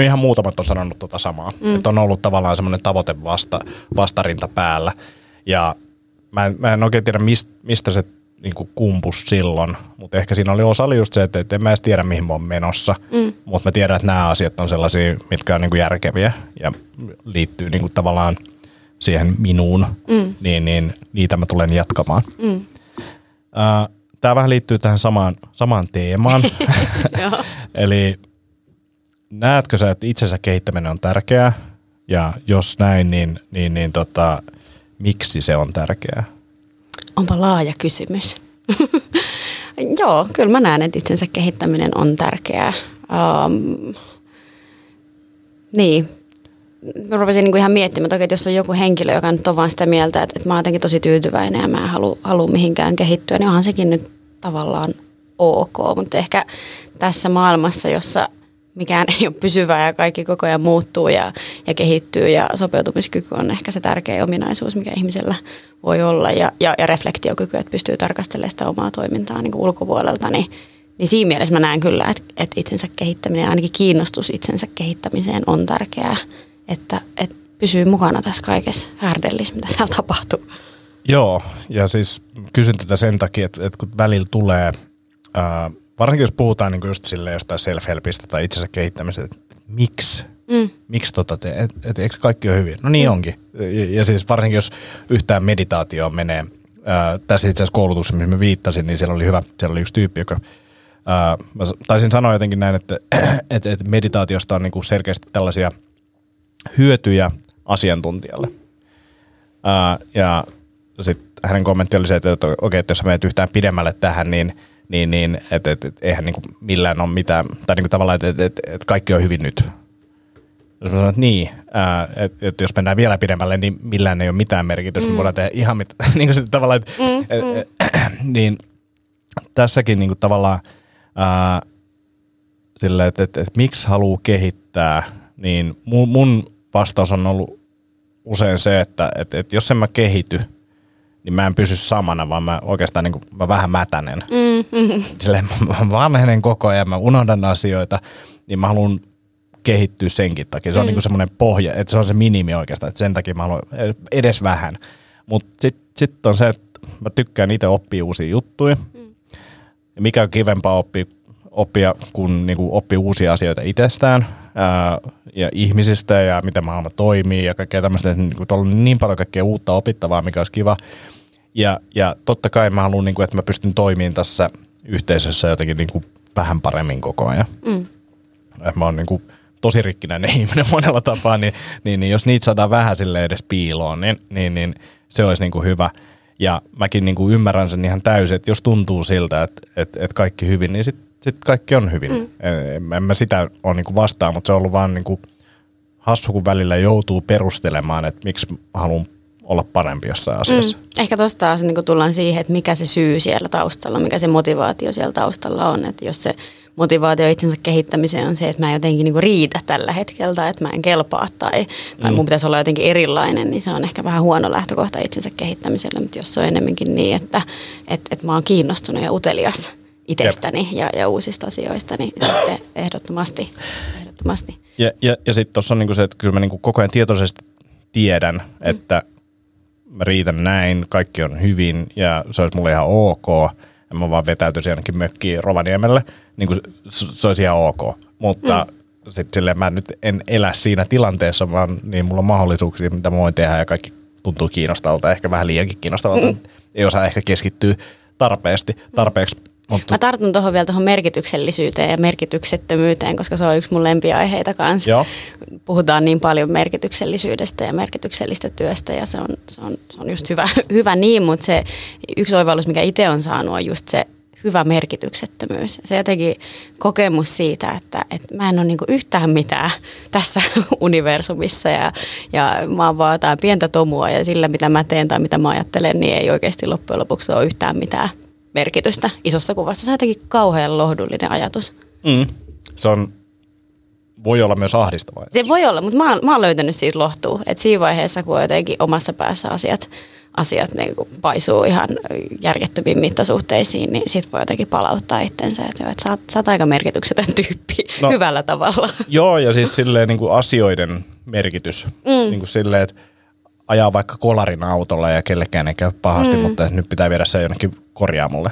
ihan muutamat on sanonut tuota samaa. Että on ollut tavallaan semmoinen tavoite vastarinta päällä. Ja mä en oikein tiedä, mistä se niin kumpus silloin, mutta ehkä siinä oli just se, että en mä edes tiedä, mihin mä oon menossa, mutta mä tiedän, että nämä asiat on sellaisia, mitkä on niin kuin järkeviä ja liittyy niin kuin tavallaan siihen minuun, niin niitä mä tulen jatkamaan. Tämä vähän liittyy tähän samaan teemaan, eli näetkö sä, että itsensä kehittäminen on tärkeää ja jos näin, niin, miksi se on tärkeää? Onpa laaja kysymys. Joo, kyllä mä näen, että itsensä kehittäminen on tärkeää. Niin. Mä rupesin ihan miettimään, että jos on joku henkilö, joka nyt on vaan sitä mieltä, että mä oon jotenkin tosi tyytyväinen ja mä en halua mihinkään kehittyä, niin onhan sekin nyt tavallaan ok. Mutta ehkä tässä maailmassa, jossa mikään ei ole pysyvää ja kaikki koko ajan muuttuu ja kehittyy ja sopeutumiskyky on ehkä se tärkein ominaisuus, mikä ihmisellä voi olla ja reflektiokyky, että pystyy tarkastelemaan sitä omaa toimintaa niin kuin ulkopuolelta, niin siinä mielessä mä näen kyllä, että itsensä kehittäminen ja ainakin kiinnostus itsensä kehittämiseen on tärkeää, että pysyy mukana tässä kaikessa härdellissä, mitä siellä tapahtuu. Joo, ja siis kysyn tätä sen takia, että kun välillä tulee, varsinkin jos puhutaan niin just sille jostain self-helpistä tai itsensä kehittämisestä, että miksi että eikö kaikki ole hyvin? No niin onkin. Ja siis varsinkin jos yhtään meditaatioon menee, tässä itse asiassa koulutuksessa, mihin mä viittasin, niin siellä oli yksi tyyppi, joka mä taisin sanoa jotenkin näin, että meditaatiosta on niin kuin selkeästi tällaisia hyötyjä asiantuntijalle. Ja sitten hänen kommentti oli se, että okei, että jos menet yhtään pidemmälle tähän, niin et eihän niinku millään ole mitään, tai niinku tavallaan, että kaikki on hyvin nyt. Jos mä sanon, että niin, että jos mennään vielä pidemmälle, niin millään ei ole mitään merkitystä, me voidaan tehdä ihan mitään. Niinku sitten tavallaan, että niin tässäkin niinku tavallaan sillä, että miksi haluaa kehittää, niin mun vastaus on ollut usein se, että jos en mä kehity, niin mä en pysy samana, vaan mä oikeastaan niin kuin, mä vähän mätänen. Silleen mä vanhenen koko ajan, mä unohdan asioita, niin mä haluan kehittyä senkin takia. Se on niin kuin semmoinen pohja, että se on se minimi oikeastaan, että sen takia mä haluan edes vähän. Mutta sit on se, että mä tykkään itse oppia uusia juttuja. Ja mikä on kivempaa oppia, kun niin kuin oppii uusia asioita itsestään ja ihmisistä ja miten maailma toimii ja kaikkea tämmöistä. Tuolla on niin paljon kaikkea uutta opittavaa, mikä olisi kiva. Ja totta kai mä haluan, niin kuin, että mä pystyn toimimaan tässä yhteisössä jotenkin niin kuin vähän paremmin koko ajan. Mä oon niin kuin tosi rikkinäinen ihminen monella tapaa, niin jos niitä saadaan vähän sille edes piiloon, niin se olisi niin kuin hyvä. Ja mäkin niin kuin ymmärrän sen ihan täysin, että jos tuntuu siltä, että kaikki hyvin, niin sitten kaikki on hyvin. En mä sitä ole niinku vastaan, mutta se on ollut vaan niinku hassu, kun välillä joutuu perustelemaan, että miksi haluan olla parempi jossain asiassa. Ehkä tuossa taas niinku tullaan siihen, että mikä se syy siellä taustalla, mikä se motivaatio siellä taustalla on. Että jos se motivaatio itsensä kehittämiseen on se, että mä en jotenkin niinku riitä tällä hetkellä tai että mä en kelpaa tai mun pitäisi olla jotenkin erilainen, niin se on ehkä vähän huono lähtökohta itsensä kehittämiselle. Mutta jos se on enemmänkin niin, että mä oon kiinnostunut ja utelias itsestäni ja uusista asioista, niin sitten ehdottomasti. Ja sitten tuossa on niinku se, että kyllä mä niinku koko ajan tietoisesti tiedän, että mä riitän näin, kaikki on hyvin ja se olisi mulle ihan ok. Ja mä vaan vetäytyisin ainakin mökkiin Rovaniemelle, niin kuin se olisi ihan ok. Mutta sitten silleen mä nyt en elä siinä tilanteessa, vaan niin mulla on mahdollisuuksia, mitä mä voin tehdä ja kaikki tuntuu kiinnostavalta, ehkä vähän liiankin kiinnostavalta. Ei osaa ehkä keskittyä tarpeeksi. Mä tartun tuohon vielä tuohon merkityksellisyyteen ja merkityksettömyyteen, koska se on yksi mun lempiaiheita kanssa. Joo. Puhutaan niin paljon merkityksellisyydestä ja merkityksellistä työstä ja se on just hyvä niin, mutta se yksi oivallus, mikä itse on saanut, on just se hyvä merkityksettömyys. Se jotenkin kokemus siitä, että mä en ole niinku yhtään mitään tässä universumissa ja mä oon vaan jotain pientä tomua ja sillä, mitä mä teen tai mitä mä ajattelen, niin ei oikeasti loppujen lopuksi ole yhtään mitään merkitystä isossa kuvassa. Se on jotenkin kauhean lohdullinen ajatus. Se on, voi olla myös ahdistavaa. Se voi olla, mutta mä oon löytänyt siitä lohtua. Että siinä vaiheessa, kun jotenkin omassa päässä asiat niin kuin paisuu ihan järjettömiin mittasuhteisiin, niin sit voi jotenkin palauttaa itsensä. Että sä oot aika merkityksetön tyyppi hyvällä tavalla. Joo, ja siis silleen niin kuin asioiden merkitys. Niin kuin silleen, että ajaa vaikka kolarin autolla ja kellekään ei käy pahasti, mutta nyt pitää viedä se jonnekin korjaamolle.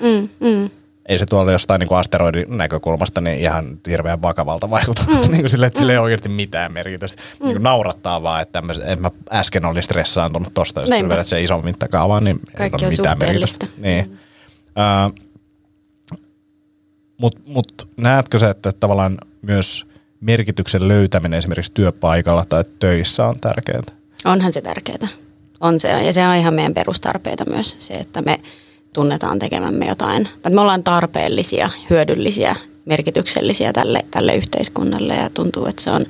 Ei se tuolla jostain niin kuin asteroidin näkökulmasta niin ihan hirveän vakavalta vaikuta. Niin sille, että sillä ei oikeasti mitään merkitystä. Niin kuin naurattaa vaan, että mä äsken olin stressaantunut tosta ja sitten vedät sen ison mittakaavaan, niin kaikki ei ole mitään merkitystä. Niin. Mut näetkö sä, että tavallaan myös merkityksen löytäminen esimerkiksi työpaikalla tai töissä on tärkeää? Onhan se tärkeää. On se, ja se on ihan meidän perustarpeita myös, se, että me tunnetaan tekemämme jotain. Me ollaan tarpeellisia, hyödyllisiä, merkityksellisiä tälle yhteiskunnalle, ja tuntuu, että se on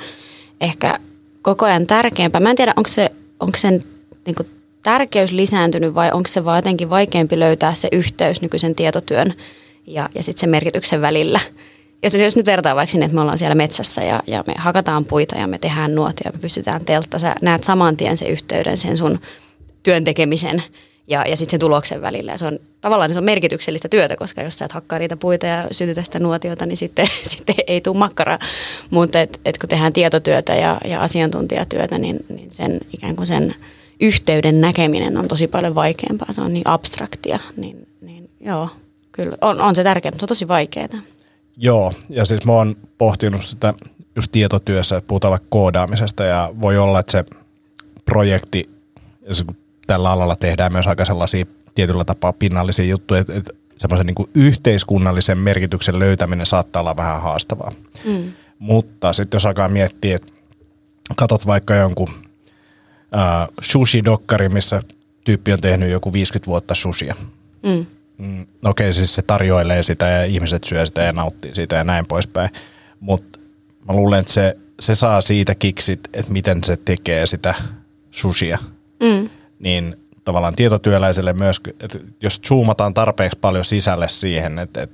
ehkä koko ajan tärkeämpää. Mä en tiedä, onko sen niin kuin tärkeys lisääntynyt vai onko se vaan jotenkin vaikeampi löytää se yhteys nykyisen tietotyön ja sitten sen merkityksen välillä. Jos nyt vertaa vaikka sinne, että me ollaan siellä metsässä ja me hakataan puita ja me tehdään nuotia ja me pystytään teltta, sä näet saman tien sen yhteyden sen sun työn tekemisen ja sitten sen tuloksen välillä. Ja se on tavallaan se on merkityksellistä työtä, koska jos sä et hakkaa niitä puita ja syntytä sitä nuotiota, niin sitten ei tule makkaraa. Mutta et kun tehdään tietotyötä ja asiantuntijatyötä, niin sen ikään kuin sen yhteyden näkeminen on tosi paljon vaikeampaa. Se on niin abstraktia, niin joo, kyllä on se tärkeää, mutta se on tosi vaikeaa. Joo, ja siis mä oon pohtinut sitä just tietotyössä, puhutaan vaikka koodaamisesta, ja voi olla, että se projekti, jos tällä alalla tehdään myös aika sellaisia tietyllä tapaa pinnallisia juttuja, että semmoisen niin kuin yhteiskunnallisen merkityksen löytäminen saattaa olla vähän haastavaa. Mm. Mutta sitten jos alkaa miettiä, että katot vaikka jonkun sushi-dokkari, missä tyyppi on tehnyt joku 50 vuotta sushia. Mm. Okei, siis se tarjoilee sitä ja ihmiset syö sitä ja nauttii sitä ja näin poispäin. Mutta mä luulen, että se saa siitä kiksit, että miten se tekee sitä sushia. Mm. Niin tavallaan tietotyöläiselle myös, että jos zoomataan tarpeeksi paljon sisälle siihen, että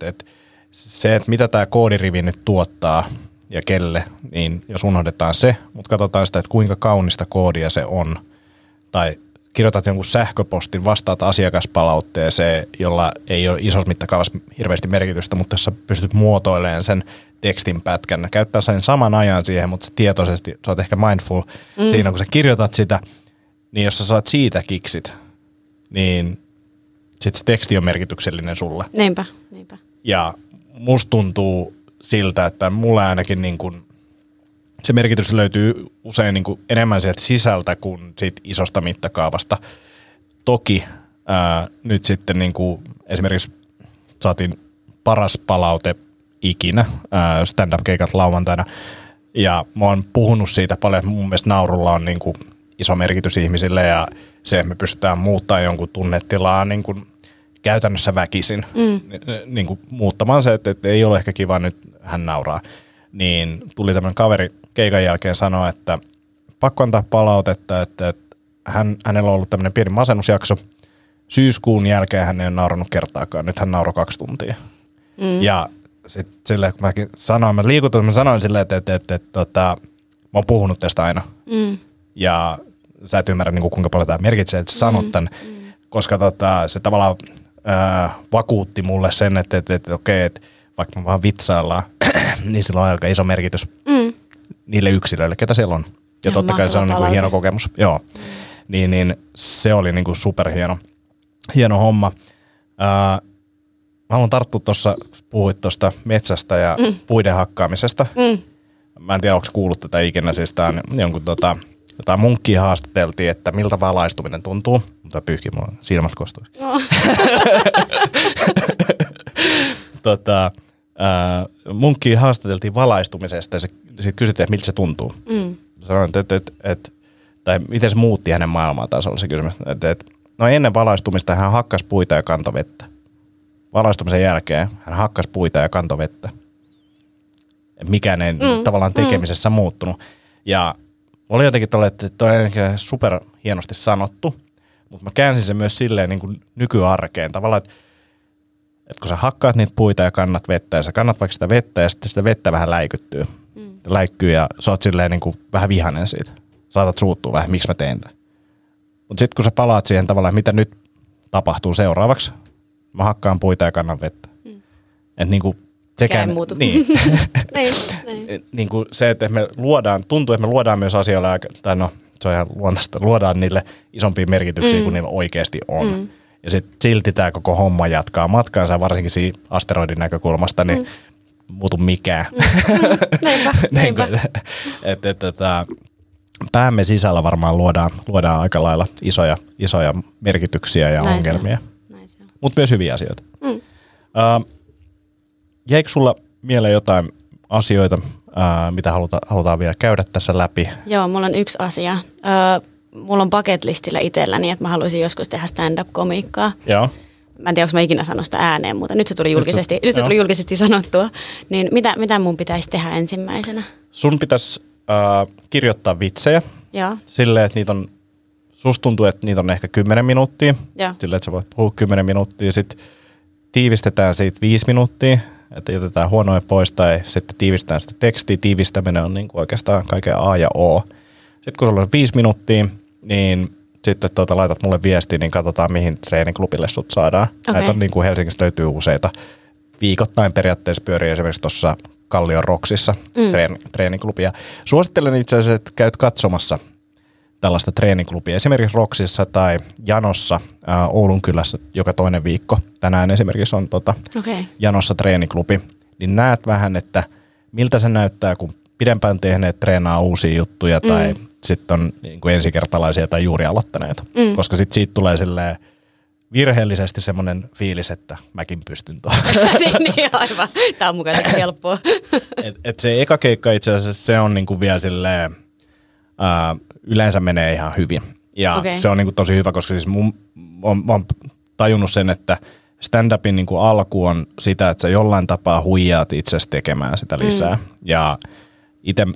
se, että mitä tämä koodirivi nyt tuottaa ja kelle, niin jos unohdetaan se, mutta katsotaan sitä, että kuinka kaunista koodia se on tai kirjoitat jonkun sähköpostin, vastaat asiakaspalautteeseen, jolla ei ole isossa mittakaavassa hirveästi merkitystä, mutta jos sä pystyt muotoilemaan sen tekstin pätkän, käyttää sen saman ajan siihen, mutta tietoisesti, sä oot ehkä mindful siinä, kun sä kirjoitat sitä, niin jos sä saat siitä kiksit, niin sit se teksti on merkityksellinen sulle. Niinpä. Ja musta tuntuu siltä, että mulle ainakin niin kuin se merkitys löytyy usein niin kuin enemmän sieltä sisältä kuin siitä isosta mittakaavasta. Toki nyt sitten niin kuin esimerkiksi saatiin paras palaute ikinä stand-up-keikat lauantaina. Ja mä oon puhunut siitä paljon, että mun mielestä naurulla on niin kuin iso merkitys ihmisille ja se, että me pystytään muuttamaan jonkun tunnetilaa niin kuin käytännössä väkisin. Niin kuin muuttamaan se, että ei ole ehkä kiva nyt, hän nauraa. Niin tuli tämmöinen kaveri keikan jälkeen sanoa, että pakko antaa palautetta, että hänellä on ollut tämmöinen pieni masennusjakso. Syyskuun jälkeen hän ei ole naurannut kertaakaan. Nyt hän nauroi 2 tuntia. Ja sitten silleen, kun mäkin sanoin, mä sanoin silleen, että mä oon puhunut tästä aina. Ja sä et ymmärrä, niin kuin, kuinka paljon tämä merkitsee, että sä sanot tämän. Koska se tavallaan vakuutti mulle sen, että okei, että vaikka me vaan vitsaillaan, niin sillä on aika iso merkitys niille yksilöille, ketä siellä on. Ja totta kai se on niinku hieno kokemus. Joo. Niin se oli niinku superhieno homma. Mä haluan tarttua tuossa, puhuit tuosta metsästä ja puiden hakkaamisesta. Mä en tiedä, onko kuullut tätä ikinä. Siis tää on jonkun jotain munkkia haastateltiin, että miltä valaistuminen tuntuu. Mutta pyyhki mulla silmät kostuisi. No. Munkkiin haastateltiin valaistumisesta ja sitten kysyttiin, että miltä se tuntuu. Sanoin, tai miten se muutti hänen maailmaa, taas oli se kysymys. No ennen valaistumista hän hakkasi puita ja kantoi vettä. Valaistumisen jälkeen hän hakkasi puita ja kantoi vettä. Mikään ei tavallaan tekemisessä muuttunut. Ja oli jotenkin tolle, että toi on super hienosti sanottu, mutta mä käänsin sen myös silleen niin kuin nykyarkeen tavallaan, että kun sä hakkaat niitä puita ja kannat vettä, ja sä kannat vaikka sitä vettä, ja sitten sitä vettä vähän läikyttyy. Läikkyy, ja sä oot silleen niin kuin vähän vihainen siitä. Saatat suuttua vähän, miksi mä teen tämän. Mutta sitten kun sä palaat siihen tavallaan, mitä nyt tapahtuu seuraavaksi, mä hakkaan puita ja kannan vettä. Että niin kuin sekään muutu. Niin. Niin kuin se, että me luodaan, tuntuu, että me luodaan myös asioilla, tai no, se on ihan luontaista, luodaan niille isompia merkityksiä kuin niillä oikeasti on. Ja sitten silti tämä koko homma jatkaa matkaansa, varsinkin siinä asteroidin näkökulmasta, niin muutu mikään. Näinpä. Päämme sisällä varmaan luodaan aika lailla isoja merkityksiä ja näin ongelmia. Mutta myös hyviä asioita. Jäikö sulla mieleen jotain asioita, mitä halutaan vielä käydä tässä läpi? Joo, mulla on yksi asia. Mulla on bucket-listillä itselläni, että mä haluaisin joskus tehdä stand-up-komiikkaa. Joo. Mä en tiedä, onko mä ikinä sanon sitä ääneen, mutta nyt se tuli julkisesti sanottua. Niin mitä mun pitäisi tehdä ensimmäisenä? Sun pitäisi kirjoittaa vitsejä. Joo. Silleen, että niitä on, susta tuntuu, että niitä on ehkä 10 minuuttia. Joo. Silleen, että sä voit puhua 10 minuuttia. Sitten tiivistetään siitä 5 minuuttia. että jätetään huonoja pois tai sitten tiivistetään sitä tekstiä. Tiivistäminen on niin kuin oikeastaan kaiken A ja O. Sitten kun sulla on 5 minuuttia, niin sitten laitat mulle viestiä, niin katsotaan mihin treeniklubille sut saadaan. Okay. Näitä on niin kuin Helsingissä löytyy useita. Viikoittain periaatteessa pyörii esimerkiksi tuossa Kallion Roksissa treeniklubia. Suosittelen itse asiassa, että käyt katsomassa tällaista treeniklubia. Esimerkiksi Roksissa tai Janossa Oulun kylässä joka toinen viikko. Tänään esimerkiksi on Janossa treeniklubi. Niin näet vähän, että miltä se näyttää, kun pidempään tehneet treenaa uusia juttuja tai sitten on niin kuin ensikertalaisia tai juuri aloittaneita. Mm. Koska sitten siitä tulee silleen virheellisesti semmoinen fiilis, että mäkin pystyn tuohon. Niin aivan. Tämä on mukaan helppoa. Et se eka keikka itse asiassa se on niinku vielä silleen, yleensä menee ihan hyvin. Ja se on niinku tosi hyvä, koska siis mä oon tajunnut sen, että stand-upin niinku alku on sitä, että sä jollain tapaa huijaat itsesi tekemään sitä lisää. Ja itse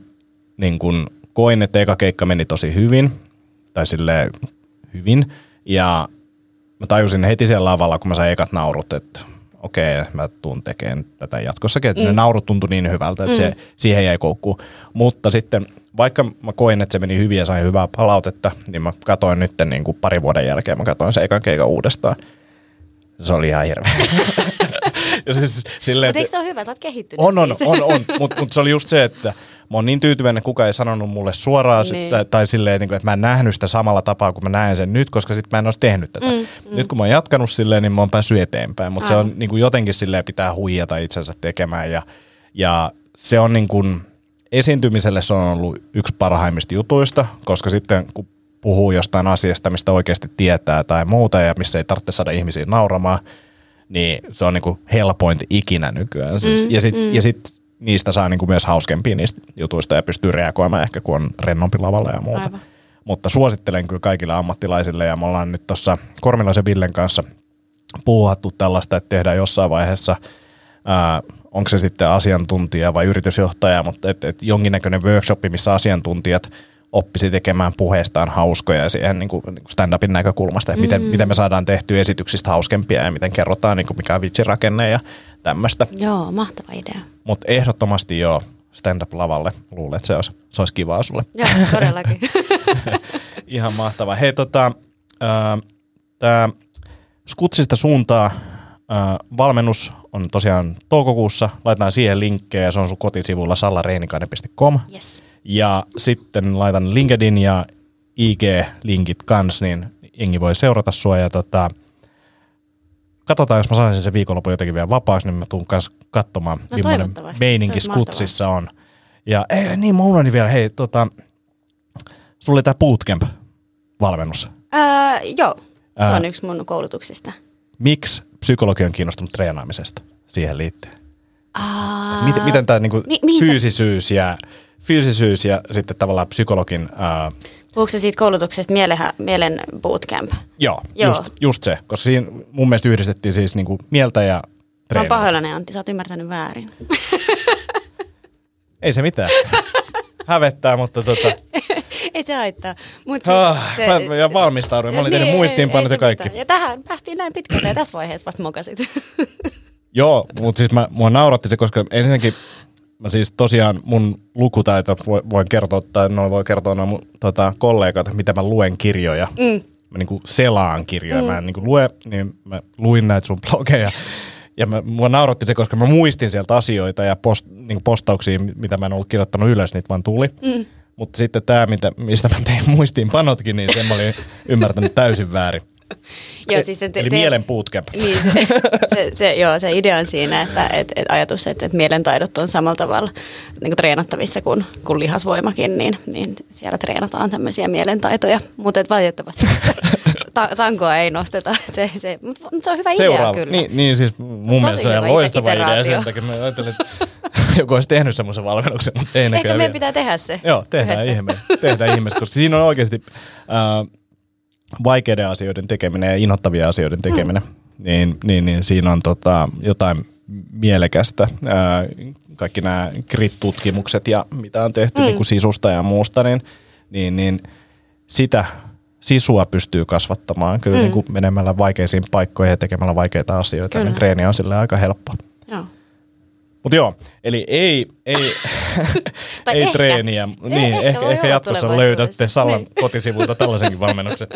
niinku koin, että eka keikka meni tosi hyvin, tai silleen hyvin, ja mä tajusin heti siellä lavalla, kun mä sain ekat naurut, että okei, mä tuun tekemään tätä jatkossakin. Että ne naurut tuntui niin hyvältä, että siihen jäi koukkuun. Mutta sitten vaikka mä koin, että se meni hyvin ja sain hyvää palautetta, niin mä katsoin nyt niin kuin 2 vuoden jälkeen, mä katsoin sen ekan keikan uudestaan. Se oli ihan hirveä. Siis, mutta eikö se ole hyvä? Sä oot kehittynyt siis. On. Mutta se oli just se, että mä oon niin tyytyväinen, että kukaan ei sanonut mulle suoraan, tai silleen, että mä en nähnyt sitä samalla tapaa, kun mä näen sen nyt, koska sitten mä en olisi tehnyt tätä. Nyt kun mä oon jatkanut silleen, niin mä oon päässyt eteenpäin, mutta se on niin kuin jotenkin silleen pitää huijata itsensä tekemään. Ja se on niin kuin, esiintymiselle se on ollut yksi parhaimmista jutuista, koska sitten kun puhuu jostain asiasta, mistä oikeasti tietää tai muuta ja missä ei tarvitse saada ihmisiä nauramaan, niin se on niinku helpointa ikinä nykyään. Siis, ja sit niistä saa niinku myös hauskempia niistä jutuista ja pystyy reagoimaan ehkä, kun on rennompi lavalla ja muuta. Aivan. Mutta suosittelen kyllä kaikille ammattilaisille ja me ollaan nyt tuossa Kormilaisen Villen kanssa puuhattu tällaista, että tehdään jossain vaiheessa, onko se sitten asiantuntija vai yritysjohtaja, mutta et jonkinnäköinen workshopi, missä asiantuntijat oppisi tekemään puheestaan hauskoja siihen niin kuin stand-upin näkökulmasta, että miten me saadaan tehtyä esityksistä hauskempia ja miten kerrotaan, niin kuin mikä on vitsirakenne ja tämmöistä. Joo, mahtava idea. Mutta ehdottomasti joo, stand-up-lavalle luulen, että se olisi kivaa sulle. Joo, todellakin. Ihan mahtavaa. Hei, tämä skutsista suuntaa valmennus on tosiaan toukokuussa. Laitetaan siihen linkkejä, se on sun kotisivulla sallareinikainen.com. Yes. Ja sitten laitan LinkedIn ja IG-linkit kans, niin jengi voi seurata sua. Ja katsotaan, jos mä saisin sen viikonlopun jotenkin vielä vapaaksi, niin mä tuun kans katsomaan, no, millainen meininki skutsissa on. Ja niin mä unohdin vielä, hei, sulla oli tää bootcamp-valmennus. Joo, se on yksi mun koulutuksista. Miksi psykologi on kiinnostunut treenaamisesta siihen liittyen? Miten tää niinku fyysisyys ja sitten tavallaan psykologin... Puhuuko se siitä koulutuksesta mielen bootcamp? Joo. Just se, koska siinä mun mielestä yhdistettiin siis niinku mieltä ja treeniä. Mä oon pahoillani, Antti, sä oot ymmärtänyt väärin. Ei se mitään. Hävettää, mutta Ei se haittaa. Mä valmistauduin. Mä olin tehnyt muistiinpanot ja kaikki. Ja tähän päästiin näin pitkältä ja tässä vaiheessa vasta mokasit. Joo, mutta siis mua nauratti se, koska ensinnäkin... Mä siis tosiaan mun lukutaito voin kertoa, tai noin voi kertoa noin mun kollegat, mitä mä luen kirjoja. Mä niinku selaan kirjoja, mä en niinku lue, niin mä luin näitä sun blogeja. Ja mua nauratti se, koska mä muistin sieltä asioita ja postauksia, mitä mä en ollut kirjoittanut ylös, niitä vaan tuli. Mutta sitten tää, mistä mä tein muistiinpanotkin, niin sen mä olin ymmärtänyt täysin väärin. Joo, siis eli mielen bootcamp. Niin, se idea on siinä, että ajatus, että mielentaidot on samalla tavalla niin kuin treenattavissa kuin lihasvoimakin, niin siellä treenataan tämmöisiä mielentaitoja, mutta valitettavasti tankoa ei nosteta. Mutta se on hyvä idea. Seuraava. Kyllä. Niin siis mun mielestä se on loistava idea. Sen takia mä ajattelin, että joku olisi tehnyt semmoisen valmennuksen, mutta ei näköjään. Ehkä meidän pitää tehdä se. Joo, tehdään ihmeessä, koska siinä on oikeasti... vaikeiden asioiden tekeminen ja inhottavien asioiden tekeminen, niin siinä on jotain mielekästä. Kaikki nämä grit-tutkimukset ja mitä on tehty niin kuin sisusta ja muusta, niin sitä sisua pystyy kasvattamaan. Kyllä niin kuin menemällä vaikeisiin paikkoihin ja tekemällä vaikeita asioita, niin treeni on sille aika helppoa. Joo. Mut joo, eli ei treeniä. Niin, ehkä jatkossa löydätte Sallan kotisivuilta tällaisenkin valmennuksen.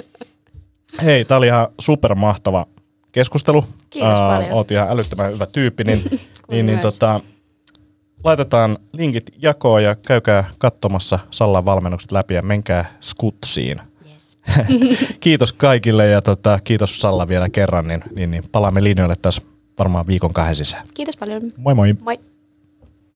Hei, tää oli ihan supermahtava keskustelu. Kiitos paljon. Oot ihan älyttömän hyvä tyyppi. Laitetaan linkit jakoon ja käykää katsomassa Sallan valmennukset läpi ja menkää skutsiin. Yes. Kiitos kaikille ja kiitos Salla vielä kerran. Palaamme linjoille taas varmaan viikon kahden sisään. Kiitos paljon. Moi moi. Moi.